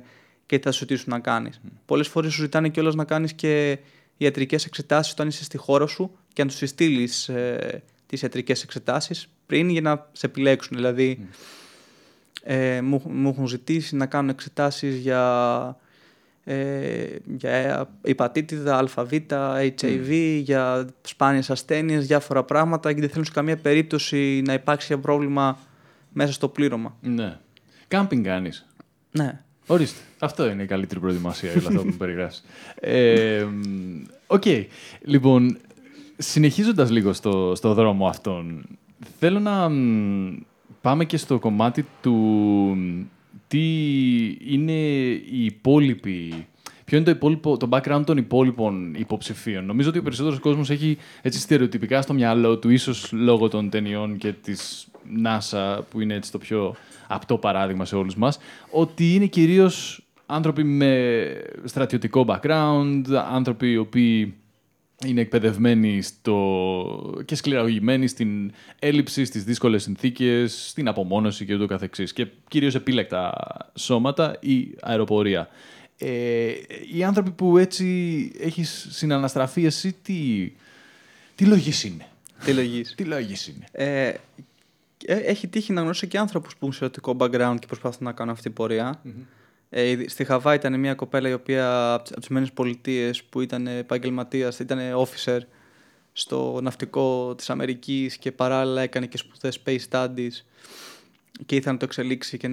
και τι θα σου ζητήσουν να κάνεις. Πολλές φορές σου ζητάνε κιόλας να κάνεις και ιατρικές εξετάσεις όταν είσαι στη χώρα σου και αν τους συστείλεις τις ιατρικές εξετάσεις πριν για να σε επιλέξουν. Δηλαδή, μου έχουν ζητήσει να κάνω εξετάσεις για υπατήτιδα, αλφαβήτα, HIV, για σπάνιες ασθένειες, διάφορα πράγματα, γιατί δεν θέλουν σε καμία περίπτωση να υπάρξει ένα πρόβλημα μέσα στο πλήρωμα. Ναι. Κάμπινγκ κάνεις. Ναι. Ορίστε. Αυτό είναι η καλύτερη προετοιμασία, για αυτό που περιγράφεις. Οκ. Λοιπόν, συνεχίζοντας λίγο στο δρόμο αυτόν, θέλω να πάμε και στο κομμάτι του τι είναι οι υπόλοιποι, ποιο είναι το background των υπόλοιπων υποψηφίων. Νομίζω ότι ο περισσότερος κόσμος έχει έτσι στερεοτυπικά στο μυαλό του, ίσως λόγω των ταινιών και της NASA, που είναι έτσι το πιο απτό παράδειγμα σε όλους μας, ότι είναι κυρίως άνθρωποι με στρατιωτικό background, άνθρωποι οι οποίοι είναι εκπαιδευμένοι και σκληραγωγημένοι στην έλλειψη, στις δύσκολες συνθήκες, στην απομόνωση και ούτω καθεξής. Και κυρίως επίλεκτα σώματα ή αεροπορία. Οι άνθρωποι που έτσι έχεις συναναστραφεί εσύ, τι λογής είναι. Τι λογής είναι. Έχει τύχει να γνωρίσω και άνθρωπους που έχουν στρατιωτικό background και προσπαθούν να κάνουν αυτή την πορεία. Στη Χαβάη ήταν μια κοπέλα η οποία από τις ΗΠΑ που ήταν επαγγελματίας, ήταν officer στο ναυτικό της Αμερικής και παράλληλα έκανε και σπουδές space studies και ήθελε να το εξελίξει και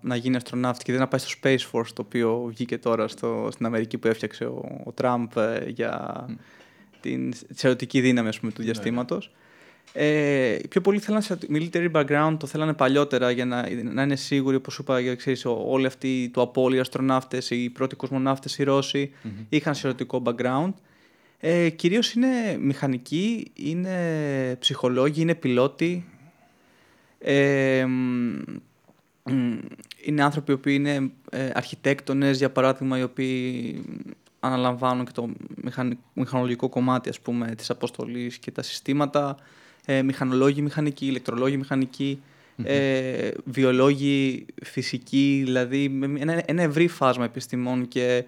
να γίνει αστροναύτη και δεν να πάει στο Space Force, το οποίο βγήκε τώρα στην Αμερική που έφτιαξε ο Τραμπ για την ερωτική δύναμη, ας πούμε, του διαστήματος. Πιο πολύ θέλανε military background, το θέλανε παλιότερα για να είναι σίγουροι, όπως είπα, για, ξέρεις, όλοι αυτοί του απόλυα αστροναύτες, οι πρώτοι κοσμοναύτες, οι Ρώσοι, είχαν στρατιωτικό background. Κυρίως είναι μηχανικοί, είναι ψυχολόγοι, είναι πιλότοι. Είναι άνθρωποι οι οποίοι είναι αρχιτέκτονες, για παράδειγμα, οι οποίοι αναλαμβάνουν και το μηχανολογικό κομμάτι, ας πούμε, της αποστολής και τα συστήματα. Μηχανολόγοι, μηχανικοί, ηλεκτρολόγοι, μηχανικοί, βιολόγοι, φυσικοί, δηλαδή ένα ευρύ φάσμα επιστημών και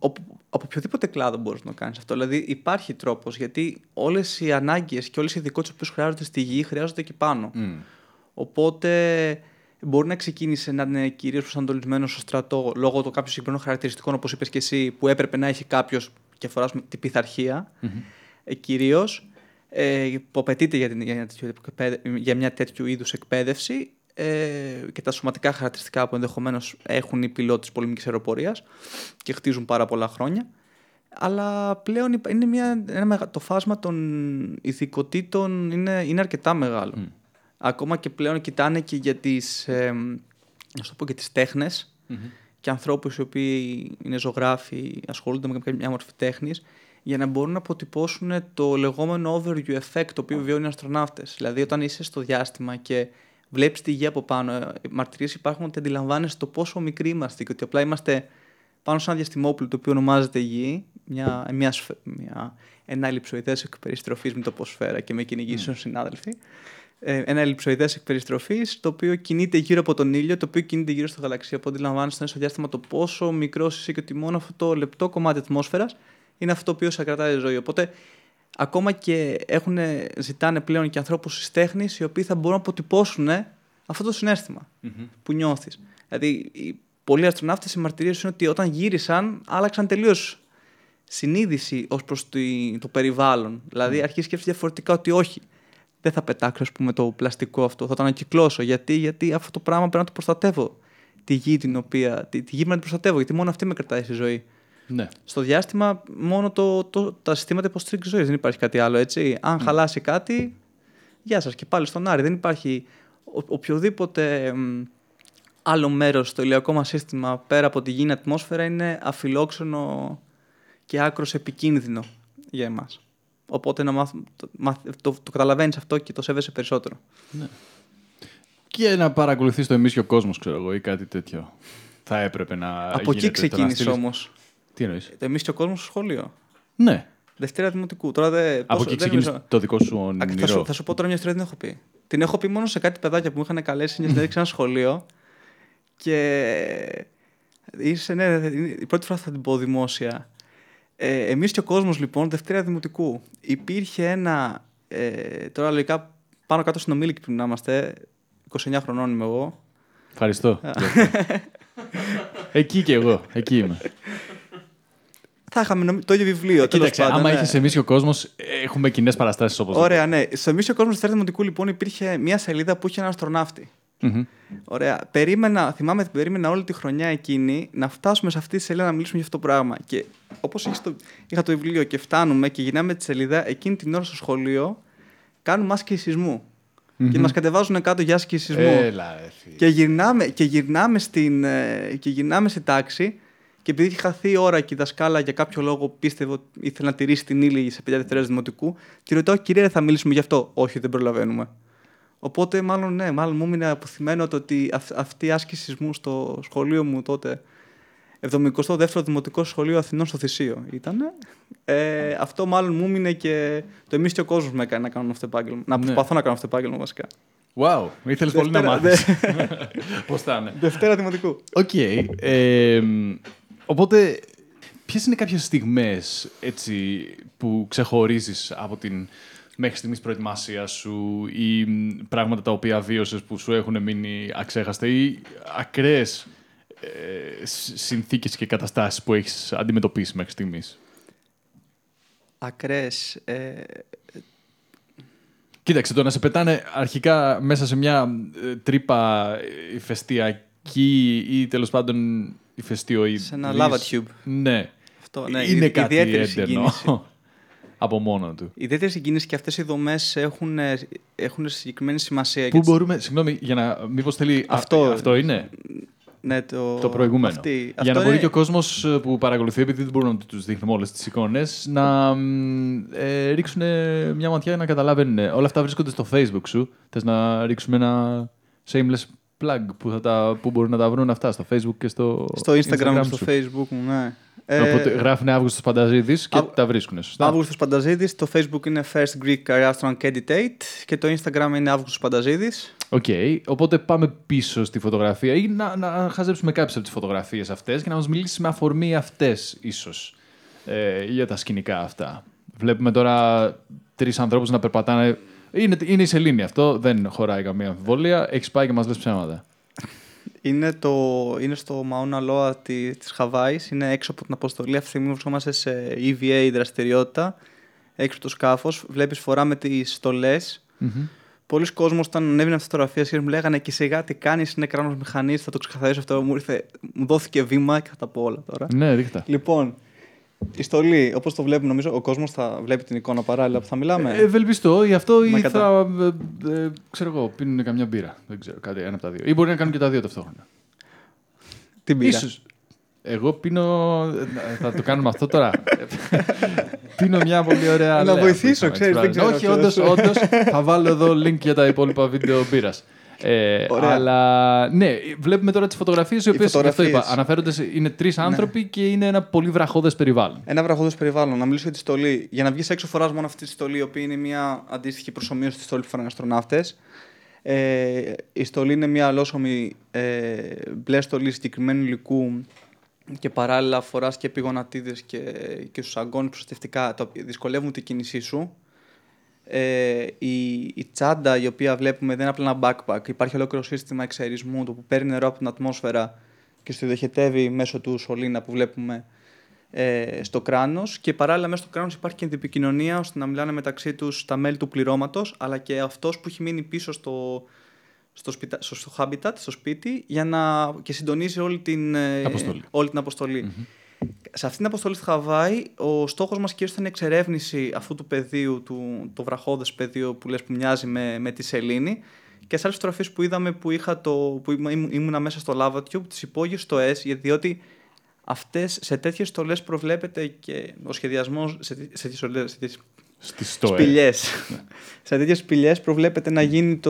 από οποιοδήποτε κλάδο μπορείς να κάνεις αυτό. Δηλαδή υπάρχει τρόπος, γιατί όλες οι ανάγκες και όλες οι ειδικότητες που χρειάζονται στη γη χρειάζονται εκεί πάνω. Οπότε μπορεί να ξεκίνησε να είναι κυρίως προσανατολισμένος στο στρατό λόγω των κάποιων συγκεκριμένων χαρακτηριστικών, όπως είπες και εσύ, που έπρεπε να έχει κάποιος και αφορά την πειθαρχία κυρίως, που απαιτείται για μια τέτοιου είδους εκπαίδευση, και τα σωματικά χαρακτηριστικά που ενδεχομένως έχουν οι πιλότοι της πολεμικής αεροπορίας και χτίζουν πάρα πολλά χρόνια. Αλλά πλέον είναι το φάσμα των ειδικοτήτων είναι αρκετά μεγάλο. Ακόμα και πλέον κοιτάνε και για τις τέχνες και ανθρώπους οι οποίοι είναι ζωγράφοι, ασχολούνται με μια μορφή τέχνης, για να μπορούν να αποτυπώσουν το λεγόμενο overview effect, το οποίο βιώνουν οι αστροναύτες. Δηλαδή, όταν είσαι στο διάστημα και βλέπεις τη γη από πάνω. Μαρτυρίες υπάρχουν ότι αντιλαμβάνεσαι το πόσο μικροί είμαστε και ότι απλά είμαστε πάνω σε ένα διαστημόπλοιο το οποίο ονομάζεται γη, ένα ελλειψοειδές εκ περιστροφής με τοποσφαίρα και με κυνηγήσεων συνάδελφοι. Ένα ελλειψοειδές εκ περιστροφής το οποίο κινείται γύρω από τον ήλιο, το οποίο κινείται γύρω στο γαλαξία. Οπότε αντιλαμβάνεσαι στο διάστημα το πόσο μικρό είσαι και ότι μόνο αυτό το λεπτό κομμάτι ατμόσφαιρας είναι αυτό το οποίο σε κρατάει ζωή. Οπότε ακόμα και ζητάνε πλέον και ανθρώπους της τέχνης οι οποίοι θα μπορούν να αποτυπώσουν αυτό το συναίσθημα που νιώθεις. Δηλαδή, πολλοί αστροναύτες οι μαρτυρίες είναι ότι όταν γύρισαν, άλλαξαν τελείως συνείδηση ως προς το περιβάλλον. Δηλαδή, αρχίζει να σκέφτεσαι διαφορετικά ότι όχι, δεν θα πετάξω το πλαστικό αυτό, θα το ανακυκλώσω. Γιατί αυτό το πράγμα πρέπει να το προστατεύω. Τη γη πρέπει να την προστατεύω, γιατί μόνο αυτή με κρατάει στη ζωή. Ναι. Στο διάστημα, μόνο τα συστήματα υποστήριξης ζωής, δεν υπάρχει κάτι άλλο. Έτσι. Αν χαλάσει κάτι, γεια σας και πάλι στον Άρη. Δεν υπάρχει οποιοδήποτε άλλο μέρος στο ηλιακό μας σύστημα πέρα από τη γήινη ατμόσφαιρα είναι αφιλόξενο και άκρως επικίνδυνο για εμάς. Οπότε το καταλαβαίνεις αυτό και το σέβεσαι περισσότερο. Ναι. Και να παρακολουθείς το εμείς και ο κόσμος, ξέρω εγώ, ή κάτι τέτοιο. Θα έπρεπε να. Από εκεί ξεκίνησε όμως. Τι εννοείς? Εμείς και ο κόσμος στο σχολείο. Ναι. Δευτέρα Δημοτικού. Τώρα από εκεί ξεκίνησε το δικό σου όνειρο. Θα σου πω τώρα μια ιστορία, την έχω πει μόνο σε κάτι παιδάκια που μου είχαν καλέσει μια συνέντευξη σε ένα σχολείο. Και η πρώτη φορά θα την πω δημόσια. Εμείς και ο κόσμος, λοιπόν, Δευτέρα Δημοτικού. Υπήρχε ένα. Τώρα λογικά πάνω κάτω στην ομίλικη που είμαστε. 29 χρονών είμαι εγώ. Ευχαριστώ. Εκεί και εγώ. Εκεί είμαι. Θα είχαμε το ίδιο βιβλίο. Κοίταξε, άμα είχες Εμείς και ο κόσμος, έχουμε κοινές παραστάσεις όπως. Ωραία, ναι. Σε Εμείς και ο κόσμος Δευτέρα Δημοτικού, λοιπόν, υπήρχε μια σελίδα που είχε έναν αστροναύτη. Mm-hmm. Ωραία. Περίμενα όλη τη χρονιά εκείνη να φτάσουμε σε αυτή τη σελίδα να μιλήσουμε για αυτό το πράγμα. Και όπως είχα το βιβλίο και φτάνουμε και γυρνάμε τη σελίδα, εκείνη την ώρα στο σχολείο κάνουμε άσκηση σεισμού. Mm-hmm. Και μας κατεβάζουν κάτω για άσκηση σεισμού. Και γυρνάμε στην τάξη. Και επειδή είχε χαθεί η ώρα και η δασκάλα για κάποιο λόγο πίστευε ότι ήθελε να τηρήσει την ύλη σε 5 Δευτέρες Δημοτικού, τη ρωτάω, κυρία, θα μιλήσουμε γι' αυτό? Όχι, δεν προλαβαίνουμε. Οπότε, μάλλον μου είναι αποθυμένο το ότι αυτή η άσκηση σεισμού στο σχολείο μου τότε, 72ο Δημοτικό Σχολείο Αθηνών στο Θησίο ήταν. Αυτό μάλλον μου είναι και το εμείς και ο κόσμος με έκανε να κάνω αυτό το επάγγελμα. Να προσπαθώ να κάνω αυτό το επάγγελμα βασικά. Wow, ήθελες πολύ να μάθεις. Πώς θα είναι. Δευτέρα Δημοτικού. Οκ. Οπότε, ποιες είναι κάποιες στιγμές έτσι, που ξεχωρίζεις από την μέχρι στιγμής προετοιμασία σου ή πράγματα τα οποία βίωσες που σου έχουν μείνει αξέχαστα ή ακραίες συνθήκες και καταστάσεις που έχεις αντιμετωπίσει μέχρι στιγμής? Ακραίες. Κοίταξε, το να σε πετάνε αρχικά μέσα σε μια τρύπα ηφαιστειακή ή τέλος πάντων ηφαιστείο. Σε ένα Lava tube. Ναι. Αυτό, ναι. Είναι κάτι έντονο από μόνο του. Η ιδιαίτερη συγκίνηση και αυτές οι δομές έχουν συγκεκριμένη σημασία. Πού μπορούμε, συγγνώμη, για να μήπως θέλει. Αυτό είναι. Ναι, το προηγούμενο. Για να μπορεί και ο κόσμος που παρακολουθεί, επειδή δεν μπορούμε να τους δείχνουμε όλες τις εικόνες, να ρίξουν μια ματιά για να καταλάβουν. Όλα αυτά βρίσκονται στο Facebook σου. Θες να ρίξουμε ένα shameless plug που μπορούν να τα βρουν αυτά στο Facebook και στο Instagram σου. Στο Facebook μου, ναι. Οπότε γράφουν Αύγουστος Πανταζίδης και τα βρίσκουν. Σωστά. Αύγουστος Πανταζίδης, το Facebook είναι First Greek Career Astronaut Candidate και το Instagram είναι Αύγουστος Πανταζίδης. Οκ, οπότε πάμε πίσω στη φωτογραφία ή να χαζέψουμε κάποιες από τις φωτογραφίες αυτές και να μας μιλήσεις με αφορμή αυτές ίσως για τα σκηνικά αυτά. Βλέπουμε τώρα τρεις ανθρώπους να περπατάνε. Είναι η σελήνη αυτό, δεν χωράει καμία αμφιβολία. Έχεις πάει και μας λες ψέματα. Είναι στο Μαούνα Λόα της Χαβάης, είναι έξω από την αποστολή. Αυτή τη στιγμή βρισκόμαστε σε EVA δραστηριότητα, έξω από το σκάφος. Βλέπεις φορά με τις στολές. Mm-hmm. Πολλοί κόσμος όταν ανέβηναν αυτές τις φωτογραφίες και μου λέγανε και σιγά τι κάνεις, είναι κράνος μηχανής, θα το ξεκαθαρίσω αυτό. Μου δόθηκε βήμα και θα τα πω όλα τώρα. Ναι, δείχτα. Λοιπόν, η στολή, όπως το βλέπουμε, νομίζω ο κόσμος θα βλέπει την εικόνα παράλληλα που θα μιλάμε. Ευελπιστώ, γι' αυτό ή θα. Ξέρω εγώ, πίνουν καμιά μπύρα. Δεν ξέρω, κάτι, ένα από τα δύο. Ή μπορεί να κάνουν και τα δύο ταυτόχρονα. Την μπύρα. Ίσως. Εγώ πίνω. Θα το κάνουμε αυτό τώρα. Πίνω μια πολύ ωραία. Να βοηθήσω, ξέρεις. Όχι, όντως. Θα βάλω εδώ link για τα υπόλοιπα βίντεο μπύρας. Αλλά ναι, βλέπουμε τώρα τις φωτογραφίες, οι οποίες αναφέρονται, είναι τρεις άνθρωποι, ναι, και είναι ένα πολύ βραχώδες περιβάλλον. Ένα βραχώδες περιβάλλον. Να μιλήσω για τη στολή. Για να βγεις έξω, φοράς μόνο αυτή τη στολή, η οποία είναι μια αντίστοιχη προσομοίωση τη στολή που φοράνε αστροναύτες. Η στολή είναι μια αλόσωμη μπλε στολή συγκεκριμένου υλικού. Και παράλληλα φοράς και επιγονατίδες και στους αγκώνες προστατευτικά, τα οποία δυσκολεύουν την κίνησή σου. Η τσάντα η οποία βλέπουμε δεν είναι απλά ένα backpack. Υπάρχει ολόκληρο σύστημα εξαερισμού, το που παίρνει νερό από την ατμόσφαιρα και στο διοχετεύει μέσω του σωλήνα που βλέπουμε στο κράνος. Και παράλληλα μέσα στο κράνος υπάρχει και την επικοινωνία, ώστε να μιλάνε μεταξύ τους τα μέλη του πληρώματος, αλλά και αυτός που έχει μείνει πίσω στο habitat, στο σπίτι, για να και συντονίζει όλη την αποστολή. Mm-hmm. Σε αυτήν την αποστολή στη Χαβάη, ο στόχος μας κυρίως ήταν η εξερεύνηση αυτού του πεδίου, το βραχώδες πεδίο που λες που μοιάζει με τη σελήνη, και σε άλλες φωτογραφίες που είδαμε που ήμουνα μέσα στο Lava Tube, τις υπόγειες στοές, διότι αυτές, σε τέτοιες στολές προβλέπεται και ο σχεδιασμός σε τέτοιες σπηλιές προβλέπεται να γίνει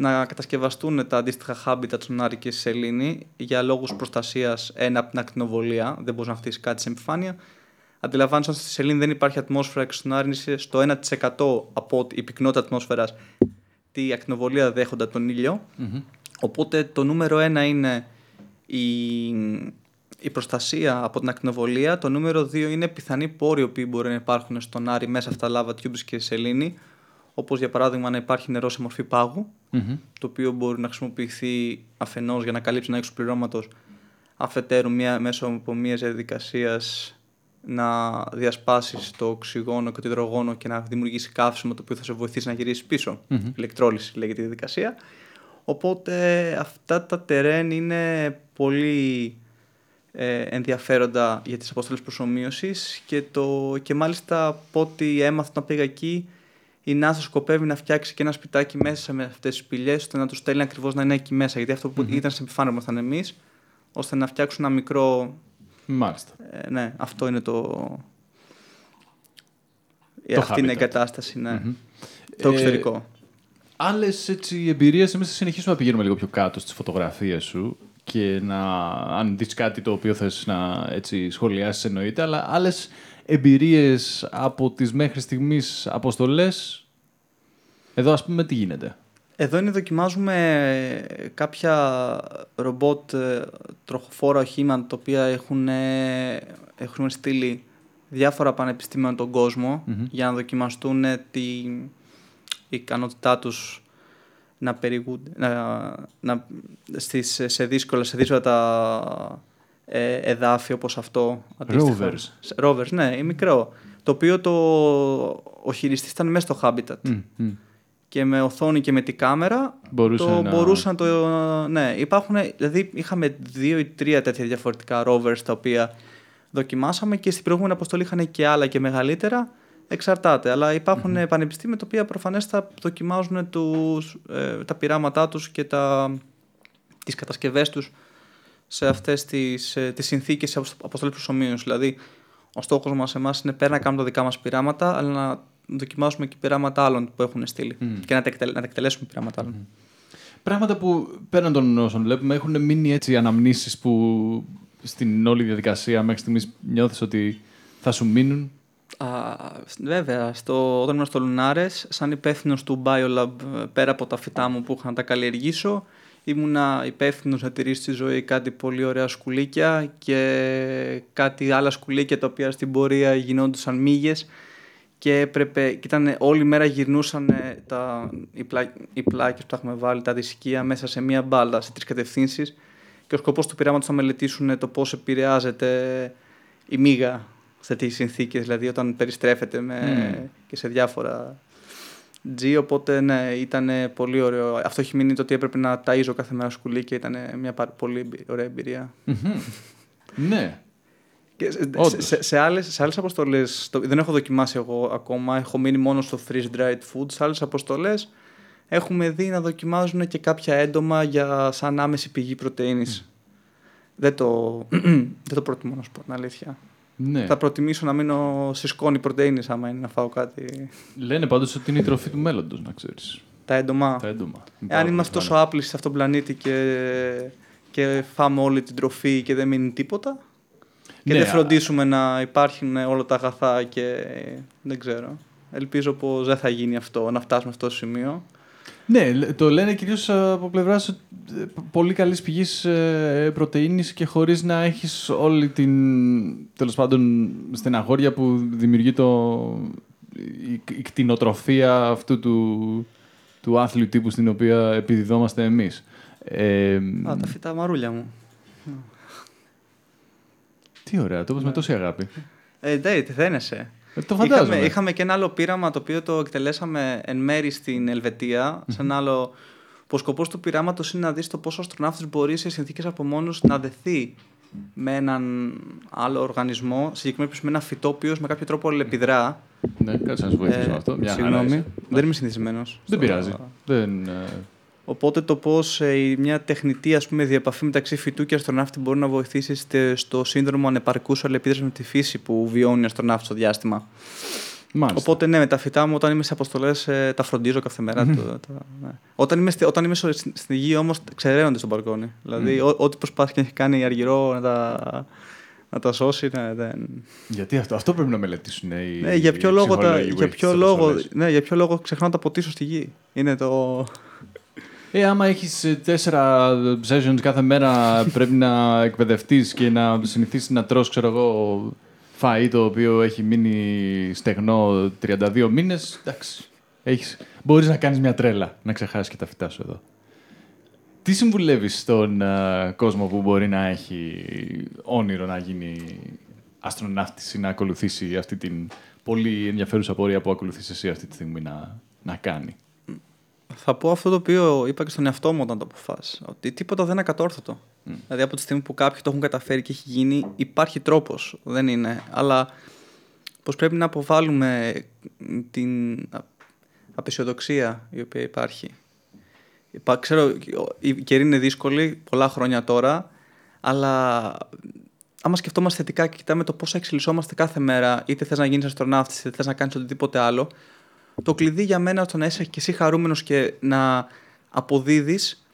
να κατασκευαστούν τα αντίστοιχα habitat στον Άρη και στη σελήνη για λόγους προστασίας, ένα από την ακτινοβολία, δεν μπορείς να χτίσεις κάτι σε επιφάνεια. Αντιλαμβάνεσαι ότι στη σελήνη δεν υπάρχει ατμόσφαιρα και στον Άρη είσαι στο 1% από η πυκνότητα ατμόσφαιρας, τη ακτινοβολία δέχοντα τον ήλιο. Mm-hmm. Οπότε το νούμερο 1 είναι η προστασία από την ακτινοβολία, το νούμερο 2 είναι πιθανοί πόροι που μπορεί να υπάρχουν στον Άρη μέσα αυτά τα lava tubes και σελήνη. Όπως για παράδειγμα να υπάρχει νερό σε μορφή πάγου, mm-hmm, το οποίο μπορεί να χρησιμοποιηθεί αφενός για να καλύψει ένα έξω πληρώματος, αφετέρου μέσω από μια διαδικασία να διασπάσεις το οξυγόνο και το υδρογόνο και να δημιουργήσει καύσιμο, το οποίο θα σε βοηθήσει να γυρίσεις πίσω. Mm-hmm. Ηλεκτρόλυση λέγεται η διαδικασία. Οπότε αυτά τα τερέν είναι πολύ ενδιαφέροντα για τις αποστολές προσομοίωσης και μάλιστα από ό,τι έμαθα να πήγα εκεί, η NASA σκοπεύει να φτιάξει και ένα σπιτάκι μέσα με αυτές τις σπηλιές, ώστε να τους στέλνει ακριβώς να είναι εκεί μέσα. Γιατί αυτό που mm-hmm ήταν σε επιφάνεια που ήμασταν εμείς, ώστε να φτιάξουν ένα μικρό. Μάλιστα. Ναι, αυτό είναι αυτή είναι η κατάσταση, ναι. Mm-hmm. Το εξωτερικό. Άλλες εμπειρίες, εμείς θα συνεχίσουμε να πηγαίνουμε λίγο πιο κάτω στις φωτογραφίες σου και αν δεις κάτι το οποίο θες να σχολιάσεις, εννοείται, αλλά άλλες εμπειρίες από τις μέχρι στιγμής αποστολές. Εδώ ας πούμε τι γίνεται. Εδώ είναι δοκιμάζουμε κάποια ρομπότ τροχοφόρα οχήματα, τα οποία έχουν στείλει διάφορα πανεπιστήμια τον κόσμο, mm-hmm, για να δοκιμαστούν την ικανότητά τους σε δύσκολα τα εδάφη όπως αυτό. Rovers, ναι, ή μικρό. Το οποίο ο χειριστής ήταν μέσα στο habitat. Mm-hmm. Και με οθόνη και με τη κάμερα ναι, υπάρχουν. Δηλαδή είχαμε 2 ή 3 τέτοια διαφορετικά rovers τα οποία δοκιμάσαμε, και στην προηγούμενη αποστολή είχαν και άλλα και μεγαλύτερα. Εξαρτάται. Αλλά υπάρχουν mm-hmm πανεπιστήμια τα οποία προφανές θα δοκιμάζουν τα πειράματά τους και τις κατασκευές τους σε αυτές τις συνθήκες αποστολής προσομοίωσης. Δηλαδή, ο στόχος μας είναι πέρα να κάνουμε τα δικά μας πειράματα, αλλά να δοκιμάσουμε και πειράματα άλλων που έχουν στείλει και να τα εκτελέσουμε πειράματα άλλων. Πράγματα που πέραν των όσων βλέπουμε έχουν μείνει αναμνήσεις που στην όλη διαδικασία μέχρι στιγμής νιώθεις ότι θα σου μείνουν. Βέβαια, όταν ήμουν στο Λουνάρες, σαν υπεύθυνος του Biolab, πέρα από τα φυτά μου που είχα να τα καλλιεργήσω, ήμουνα υπεύθυνος να τηρήσει στη ζωή κάτι πολύ ωραία σκουλίκια και κάτι άλλα σκουλίκια τα οποία στην πορεία γινόντουσαν μύγες και ήταν, όλη μέρα γυρνούσαν οι πλάκες που τα έχουμε βάλει, τα δυσικεία, μέσα σε μία μπάλα σε 3 κατευθύνσεις, και ο σκοπός του πειράματος θα μελετήσουν το πώς επηρεάζεται η μύγα σε τις συνθήκες, δηλαδή όταν περιστρέφεται και σε διάφορα. Οπότε ναι, ήταν πολύ ωραίο. Αυτό έχει μείνει, το ότι έπρεπε να ταΐζω κάθε μέρα σκουλί, και ήταν μια πολύ ωραία εμπειρία. Mm-hmm. Ναι. Και σε άλλες αποστολές, δεν έχω δοκιμάσει εγώ ακόμα, έχω μείνει μόνο στο freeze-dried food. Σε άλλες αποστολές έχουμε δει να δοκιμάζουν και κάποια έντομα σαν άμεση πηγή πρωτεΐνης. Δεν το προτιμώ, να σου πω την αλήθεια. Ναι. Θα προτιμήσω να μείνω σε σκόνη πρωτεΐνης άμα είναι να φάω κάτι. Λένε πάντως ότι είναι η τροφή του μέλλοντος, να ξέρεις. Τα έντομα. Αν είμαστε τόσο άπλοι σε αυτόν τον πλανήτη και φάμε όλη την τροφή και δεν μείνει τίποτα. Και ναι, δεν φροντίσουμε να υπάρχουν όλα τα αγαθά και δεν ξέρω. Ελπίζω πως δεν θα γίνει αυτό, να φτάσουμε αυτό το σημείο. Ναι, το λένε κυρίως από πλευράς πολύ καλής πηγής πρωτεΐνης και χωρίς να έχεις όλη την, τέλος πάντων, στεναχώρια που δημιουργεί η κτηνοτροφία αυτού του άθλιου τύπου στην οποία επιδιδόμαστε εμείς. Τα φυτά μαρούλια μου. Τι ωραία, το είπες με τόση αγάπη. Τι θένεσαι. Το φαντάζομαι. Είχαμε και ένα άλλο πείραμα το οποίο το εκτελέσαμε εν μέρη στην Ελβετία. Σε ένα άλλο. Ο σκοπός του πειράματος είναι να δεις το πόσο αστροναύτης μπορεί σε συνθήκες απομόνωσης να δεθεί με έναν άλλο οργανισμό, συγκεκριμένα με ένα φυτό, ο οποίος με κάποιο τρόπο αλληλεπιδρά. Ναι, κάτσε να σου βοηθήσω αυτό. Συγγνώμη, δεν είμαι συνηθισμένος. Δεν πειράζει. Οπότε το πώς μια τεχνητή διαπαφή μεταξύ φυτού και αστροναύτη μπορεί να βοηθήσει στο σύνδρομο ανεπαρκούς αλληλεπίδρασης με τη φύση που βιώνει ο αστροναύτης στο διάστημα. Μάλιστα. Οπότε ναι, με τα φυτά μου όταν είμαι σε αποστολές τα φροντίζω κάθε μέρα. Ναι. Όταν είμαι στην γη όμως ξεραίνονται στον μπαλκόνι. Δηλαδή ό,τι προσπάθει και έχει κάνει η Αργυρό να τα σώσει. Ναι, γιατί αυτό πρέπει να μελετήσουν οι για ποιο λόγο ξεχνάω να τα ποτίσω στη γη. Είναι το... άμα έχεις 4 sessions κάθε μέρα πρέπει να εκπαιδευτείς και να συνηθίσεις να τρως, ξέρω εγώ, φαΐ το οποίο έχει μείνει στεγνό 32 μήνες, εντάξει, μπορείς να κάνεις μια τρέλα, να ξεχάσεις και τα φυτά σου εδώ. Τι συμβουλεύεις στον κόσμο που μπορεί να έχει όνειρο να γίνει αστροναύτης ή να ακολουθήσει αυτή την πολύ ενδιαφέρουσα πορεία που ακολουθείς εσύ αυτή τη στιγμή να κάνει? Θα πω αυτό το οποίο είπα και στον εαυτό μου όταν το αποφάσισα. Ότι τίποτα δεν είναι ακατόρθωτο. Δηλαδή από τη στιγμή που κάποιοι το έχουν καταφέρει και έχει γίνει, υπάρχει τρόπος. Δεν είναι. Αλλά πως πρέπει να αποβάλουμε την απαισιοδοξία η οποία υπάρχει. Ξέρω, η καιρή είναι δύσκολη πολλά χρόνια τώρα, αλλά άμα σκεφτόμαστε θετικά και κοιτάμε το πώς εξελισσόμαστε κάθε μέρα, είτε θες να γίνεις αστροναύτης, είτε θες να κάνεις οτιδήποτε άλλο. Το κλειδί για μένα στο να είσαι και εσύ χαρούμενος και να αποδίδεις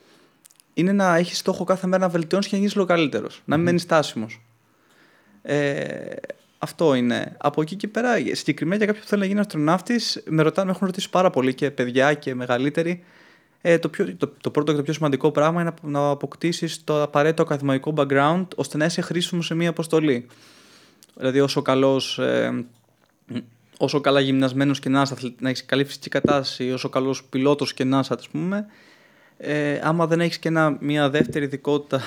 είναι να έχεις στόχο κάθε μέρα να βελτιώνεις και να γίνεις λίγο καλύτερος. Να μην μένεις στάσιμος. Αυτό είναι. Από εκεί και πέρα, συγκεκριμένα για κάποιον που θέλει να γίνει αστροναύτης, με έχουν ρωτήσει πάρα πολύ και παιδιά και μεγαλύτεροι. Το πρώτο και το πιο σημαντικό πράγμα είναι να αποκτήσεις το απαραίτητο ακαδημαϊκό background ώστε να είσαι χρήσιμος σε μία αποστολή. Δηλαδή, όσο καλά γυμνασμένος και να έχεις καλή φυσική κατάσταση, όσο καλός πιλότος και NASA, ας πούμε, άμα δεν έχεις και μια δεύτερη ειδικότητα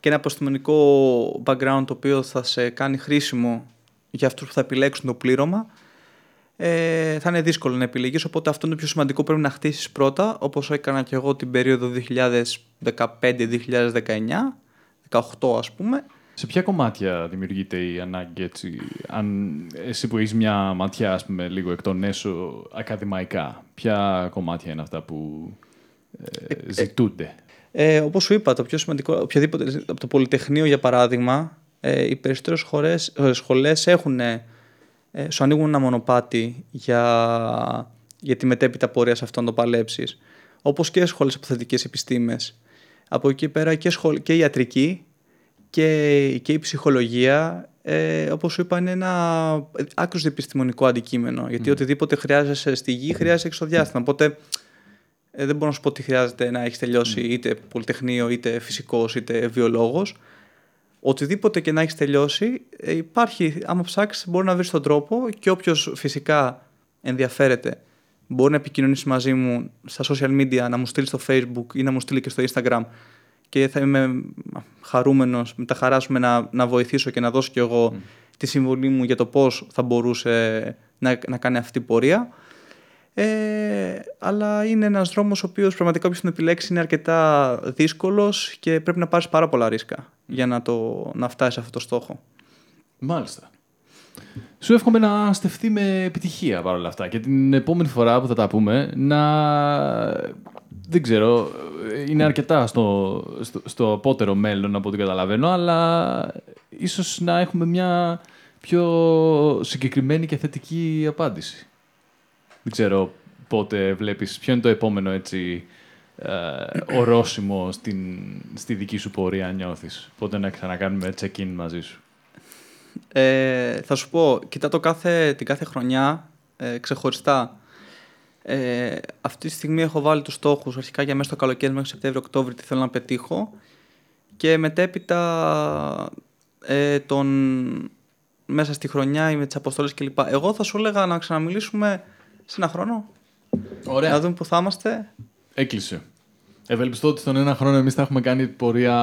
και ένα επιστημονικό background το οποίο θα σε κάνει χρήσιμο για αυτούς που θα επιλέξουν το πλήρωμα, θα είναι δύσκολο να επιλεγείς. Οπότε αυτό είναι το πιο σημαντικό, πρέπει να χτίσεις πρώτα, όπως έκανα και εγώ την περίοδο 2015-2019, 18 ας πούμε. Σε ποια κομμάτια δημιουργείται η ανάγκη, έτσι, αν εσύ που έχεις μια ματιά, ας πούμε, λίγο εκ των έσω ακαδημαϊκά, ποια κομμάτια είναι αυτά που ζητούνται? Όπως σου είπα, το πιο σημαντικό, οποιαδήποτε, από το Πολυτεχνείο για παράδειγμα, οι περισσότερες σχολές σου ανοίγουν ένα μονοπάτι για τη μετέπειτα πορεία σε αυτό να το παλέψεις. Όπως και σχολές αποθετικές επιστήμες. Από εκεί πέρα και ιατρική, και η ψυχολογία, όπως σου είπα, είναι ένα άκρως επιστημονικό αντικείμενο. Γιατί οτιδήποτε χρειάζεσαι στη γη, χρειάζεσαι και στο διάστημα. Οπότε δεν μπορώ να σου πω ότι χρειάζεται να έχεις τελειώσει είτε πολυτεχνείο, είτε φυσικός, είτε βιολόγος. Οτιδήποτε και να έχεις τελειώσει, υπάρχει, άμα ψάξεις, μπορεί να βρεις τον τρόπο, και όποιος φυσικά ενδιαφέρεται μπορεί να επικοινωνήσει μαζί μου στα social media, να μου στείλει στο Facebook ή να μου στείλει και στο Instagram. Και θα είμαι χαρούμενος, με τα χαράσουμε να βοηθήσω και να δώσω κι εγώ τη συμβολή μου για το πώς θα μπορούσε να κάνει αυτή την πορεία. Αλλά είναι ένας δρόμος ο οποίος πραγματικά όποιος τον επιλέξει είναι αρκετά δύσκολος και πρέπει να πάρεις πάρα πολλά ρίσκα για να φτάσεις σε αυτό το στόχο. Μάλιστα. Σου εύχομαι να στεφθεί με επιτυχία παρόλα αυτά και την επόμενη φορά που θα τα πούμε να... Δεν ξέρω, είναι αρκετά στο απότερο μέλλον από ό,τι καταλαβαίνω, αλλά ίσως να έχουμε μια πιο συγκεκριμένη και θετική απάντηση. Δεν ξέρω πότε βλέπεις, ποιο είναι το επόμενο έτσι, ορόσημο στη δική σου πορεία νιώθεις, πότε να ξανακάνουμε check-in μαζί σου? Θα σου πω, κοιτάω την κάθε χρονιά ξεχωριστά. Αυτή τη στιγμή έχω βάλει τους στόχους αρχικά για μέσα στο καλοκαίρι, μέχρι Σεπτέμβριο-Οκτώβριο, τι θέλω να πετύχω, και μετέπειτα μέσα στη χρονιά ή με τις αποστολές κλπ. Εγώ θα σου έλεγα να ξαναμιλήσουμε σε ένα χρόνο. Ωραία. Να δούμε που θα είμαστε. Έκλεισε. Ευελπιστώ ότι στον ένα χρόνο εμείς θα έχουμε κάνει πορεία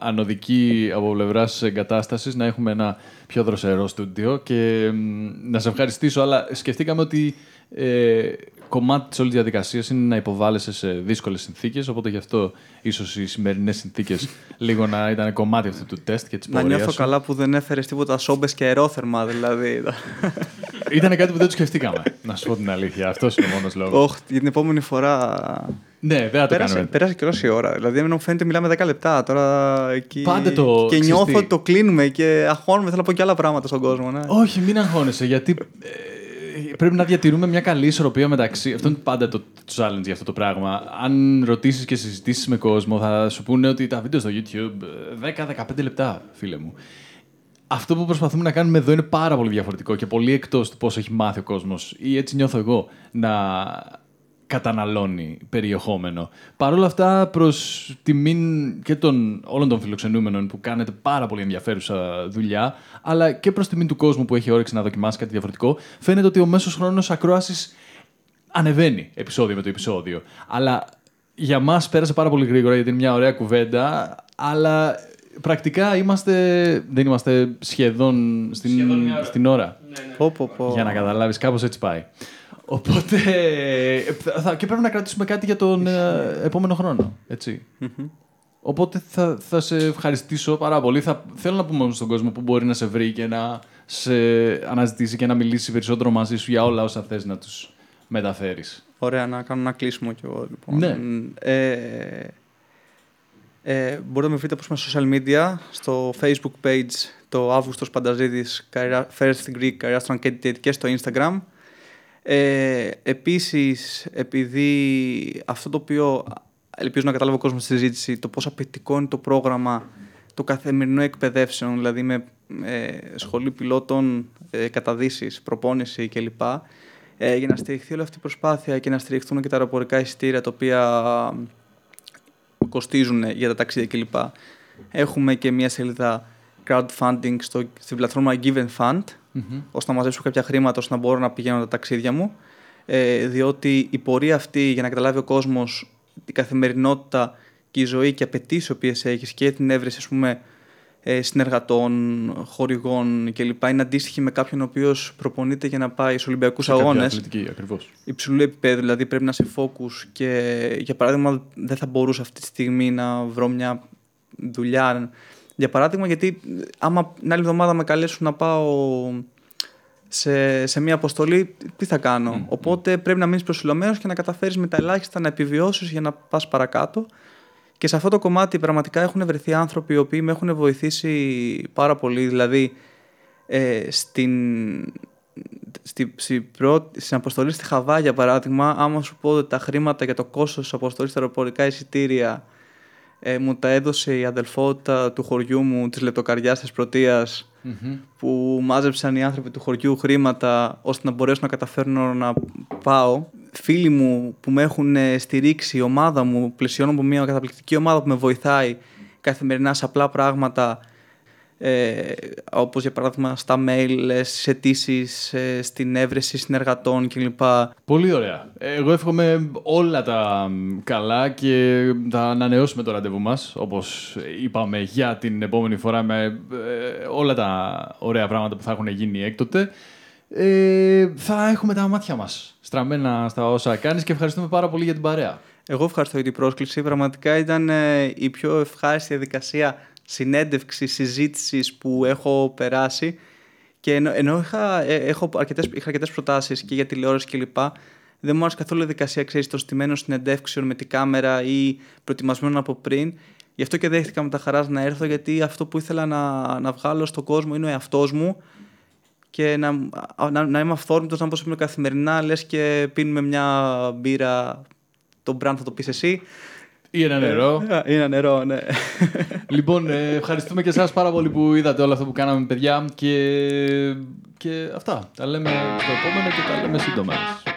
ανωδική από πλευράς εγκατάστασης, να έχουμε ένα πιο δροσερό στούντιο, και να σε ευχαριστήσω, αλλά σκεφτήκαμε ότι κομμάτι της όλης διαδικασίας είναι να υποβάλλεσαι σε δύσκολες συνθήκες, οπότε γι' αυτό ίσως οι σημερινές συνθήκες λίγο να ήταν κομμάτι αυτού του τεστ και της πορείας. Να νιώθω καλά που δεν έφερες τίποτα σόμπες και αερόθερμα, δηλαδή. Ήταν κάτι που δεν το σκεφτήκαμε, να σου πω την αλήθεια. Αυτός είναι ο μόνος λόγος. Όχι, για την επόμενη φορά. Ναι, δεν θα το κάνουμε. Πέρασε και όση ώρα. Δηλαδή, εμένα μου φαίνεται μιλάμε 10 λεπτά τώρα. Και, και νιώθω ότι το κλείνουμε και αγχώνουμε. Θέλω να πω και άλλα πράγματα στον κόσμο. Ναι. Όχι, μην αγχώνεσαι, γιατί πρέπει να διατηρούμε μια καλή ισορροπία μεταξύ. Αυτό είναι πάντα το challenge για αυτό το πράγμα. Αν ρωτήσεις και συζητήσεις με κόσμο, θα σου πούνε ότι τα βίντεο στο YouTube 10-15 λεπτά, φίλε μου. Αυτό που προσπαθούμε να κάνουμε εδώ είναι πάρα πολύ διαφορετικό και πολύ εκτός του πώς έχει μάθει ο κόσμος, ή έτσι νιώθω εγώ, να καταναλώνει περιεχόμενο. Παρ' όλα αυτά, προς τιμήν και των όλων των φιλοξενούμενων που κάνετε πάρα πολύ ενδιαφέρουσα δουλειά, αλλά και προς τιμήν του κόσμου που έχει όρεξη να δοκιμάσει κάτι διαφορετικό, φαίνεται ότι ο μέσος χρόνος ακρόασης ανεβαίνει επεισόδιο με το επεισόδιο. Αλλά για μας πέρασε πάρα πολύ γρήγορα, γιατί είναι μια ωραία κουβέντα, αλλά πρακτικά δεν είμαστε σχεδόν στην ώρα. Ναι. Πω. Για να καταλάβεις, κάπως έτσι πάει. Οπότε, και πρέπει να κρατήσουμε κάτι για τον επόμενο χρόνο, έτσι. Οπότε θα σε ευχαριστήσω πάρα πολύ. Θέλω να πούμε όμως στον κόσμο που μπορεί να σε βρει και να σε αναζητήσει και να μιλήσει περισσότερο μαζί σου για όλα όσα θες να τους μεταφέρεις. Ωραία, να κάνω ένα κλείσιμο κι εγώ, λοιπόν. Ναι. Μπορείτε να με βρείτε όπως στα social media, στο Facebook page, το Αύγουστος Πανταζίδης, First Greek, Career Strong Candidate, και στο Instagram. Επίσης, επειδή αυτό το οποίο ελπίζω να καταλάβει ο κόσμος στη συζήτηση, το πόσο απαιτητικό είναι το πρόγραμμα του καθημερινού εκπαιδεύσεων, δηλαδή με σχολή πιλότων, καταδύσεις, προπόνηση κλπ, για να στηριχθεί όλη αυτή η προσπάθεια και να στηριχθούν και τα αεροπορικά εισιτήρια τα οποία κοστίζουν για τα ταξίδια κλπ, έχουμε και μια σελίδα crowdfunding στην πλατφόρμα Given Fund, ώστε να μαζέψω κάποια χρήματα ώστε να μπορώ να πηγαίνω τα ταξίδια μου, διότι η πορεία αυτή, για να καταλάβει ο κόσμος την καθημερινότητα και η ζωή και απαιτήσεις οι οποίες έχεις και την έβρεση, ας πούμε, συνεργατών, χορηγών κλπ, είναι αντίστοιχη με κάποιον ο οποίος προπονείται για να πάει στους Ολυμπιακούς Αγώνες υψηλού επίπεδου. Δηλαδή πρέπει να είσαι focus, και για παράδειγμα δεν θα μπορούσα αυτή τη στιγμή να βρω μια δουλειά, για παράδειγμα, γιατί άμα την άλλη εβδομάδα με καλέσουν να πάω σε μια αποστολή, τι θα κάνω? Οπότε πρέπει να μείνεις προσιλωμένος και να καταφέρεις με τα ελάχιστα να επιβιώσεις για να πας παρακάτω. Και σε αυτό το κομμάτι πραγματικά έχουν βρεθεί άνθρωποι οι οποίοι με έχουν βοηθήσει πάρα πολύ. Δηλαδή, στην αποστολή στη Χαβάη, για παράδειγμα, άμα σου πω τα χρήματα για το κόστος της αποστολής στα αεροπορικά εισιτήρια, μου τα έδωσε η αδελφότητα του χωριού μου, της Λεπτοκαριάς, της Πρωτείας, που μάζεψαν οι άνθρωποι του χωριού χρήματα ώστε να μπορέσω να καταφέρνω να πάω. Φίλοι μου που με έχουν στηρίξει, η ομάδα μου, πλαισιώνω από μια καταπληκτική ομάδα που με βοηθάει καθημερινά σε απλά πράγματα, όπως για παράδειγμα στα mail, στις αιτήσεις, στην έβρεση συνεργατών κλπ. Πολύ ωραία. Εγώ εύχομαι όλα τα καλά και θα ανανεώσουμε το ραντεβού μας, όπως είπαμε, για την επόμενη φορά με όλα τα ωραία πράγματα που θα έχουν γίνει έκτοτε. Θα έχουμε τα μάτια μας στραμμένα στα όσα κάνεις, και ευχαριστούμε πάρα πολύ για την παρέα. Εγώ ευχαριστώ για την πρόσκληση. Πραγματικά ήταν η πιο ευχάριστη διαδικασία συνέντευξη, συζήτησης που έχω περάσει, και ενώ είχα αρκετές προτάσεις και για τηλεόραση κλπ, δεν μου άρεσε καθόλου η διαδικασία, ξέρεις, των στημένων συνεντεύξεων με την κάμερα ή προετοιμασμένων από πριν. Γι' αυτό και δέχτηκα με τα χαράς να έρθω, γιατί αυτό που ήθελα να βγάλω στον κόσμο είναι ο εαυτός μου. και να είμαι αυθόρμητος, να προσπαθούμε καθημερινά, λες και πίνουμε μια μπύρα, τον brand θα το πεις εσύ. Ή ένα νερό. Ή ένα νερό, ναι. Λοιπόν, ευχαριστούμε και εσάς πάρα πολύ που είδατε όλο αυτό που κάναμε, παιδιά. Και αυτά. Τα λέμε στο επόμενο και τα λέμε σύντομα.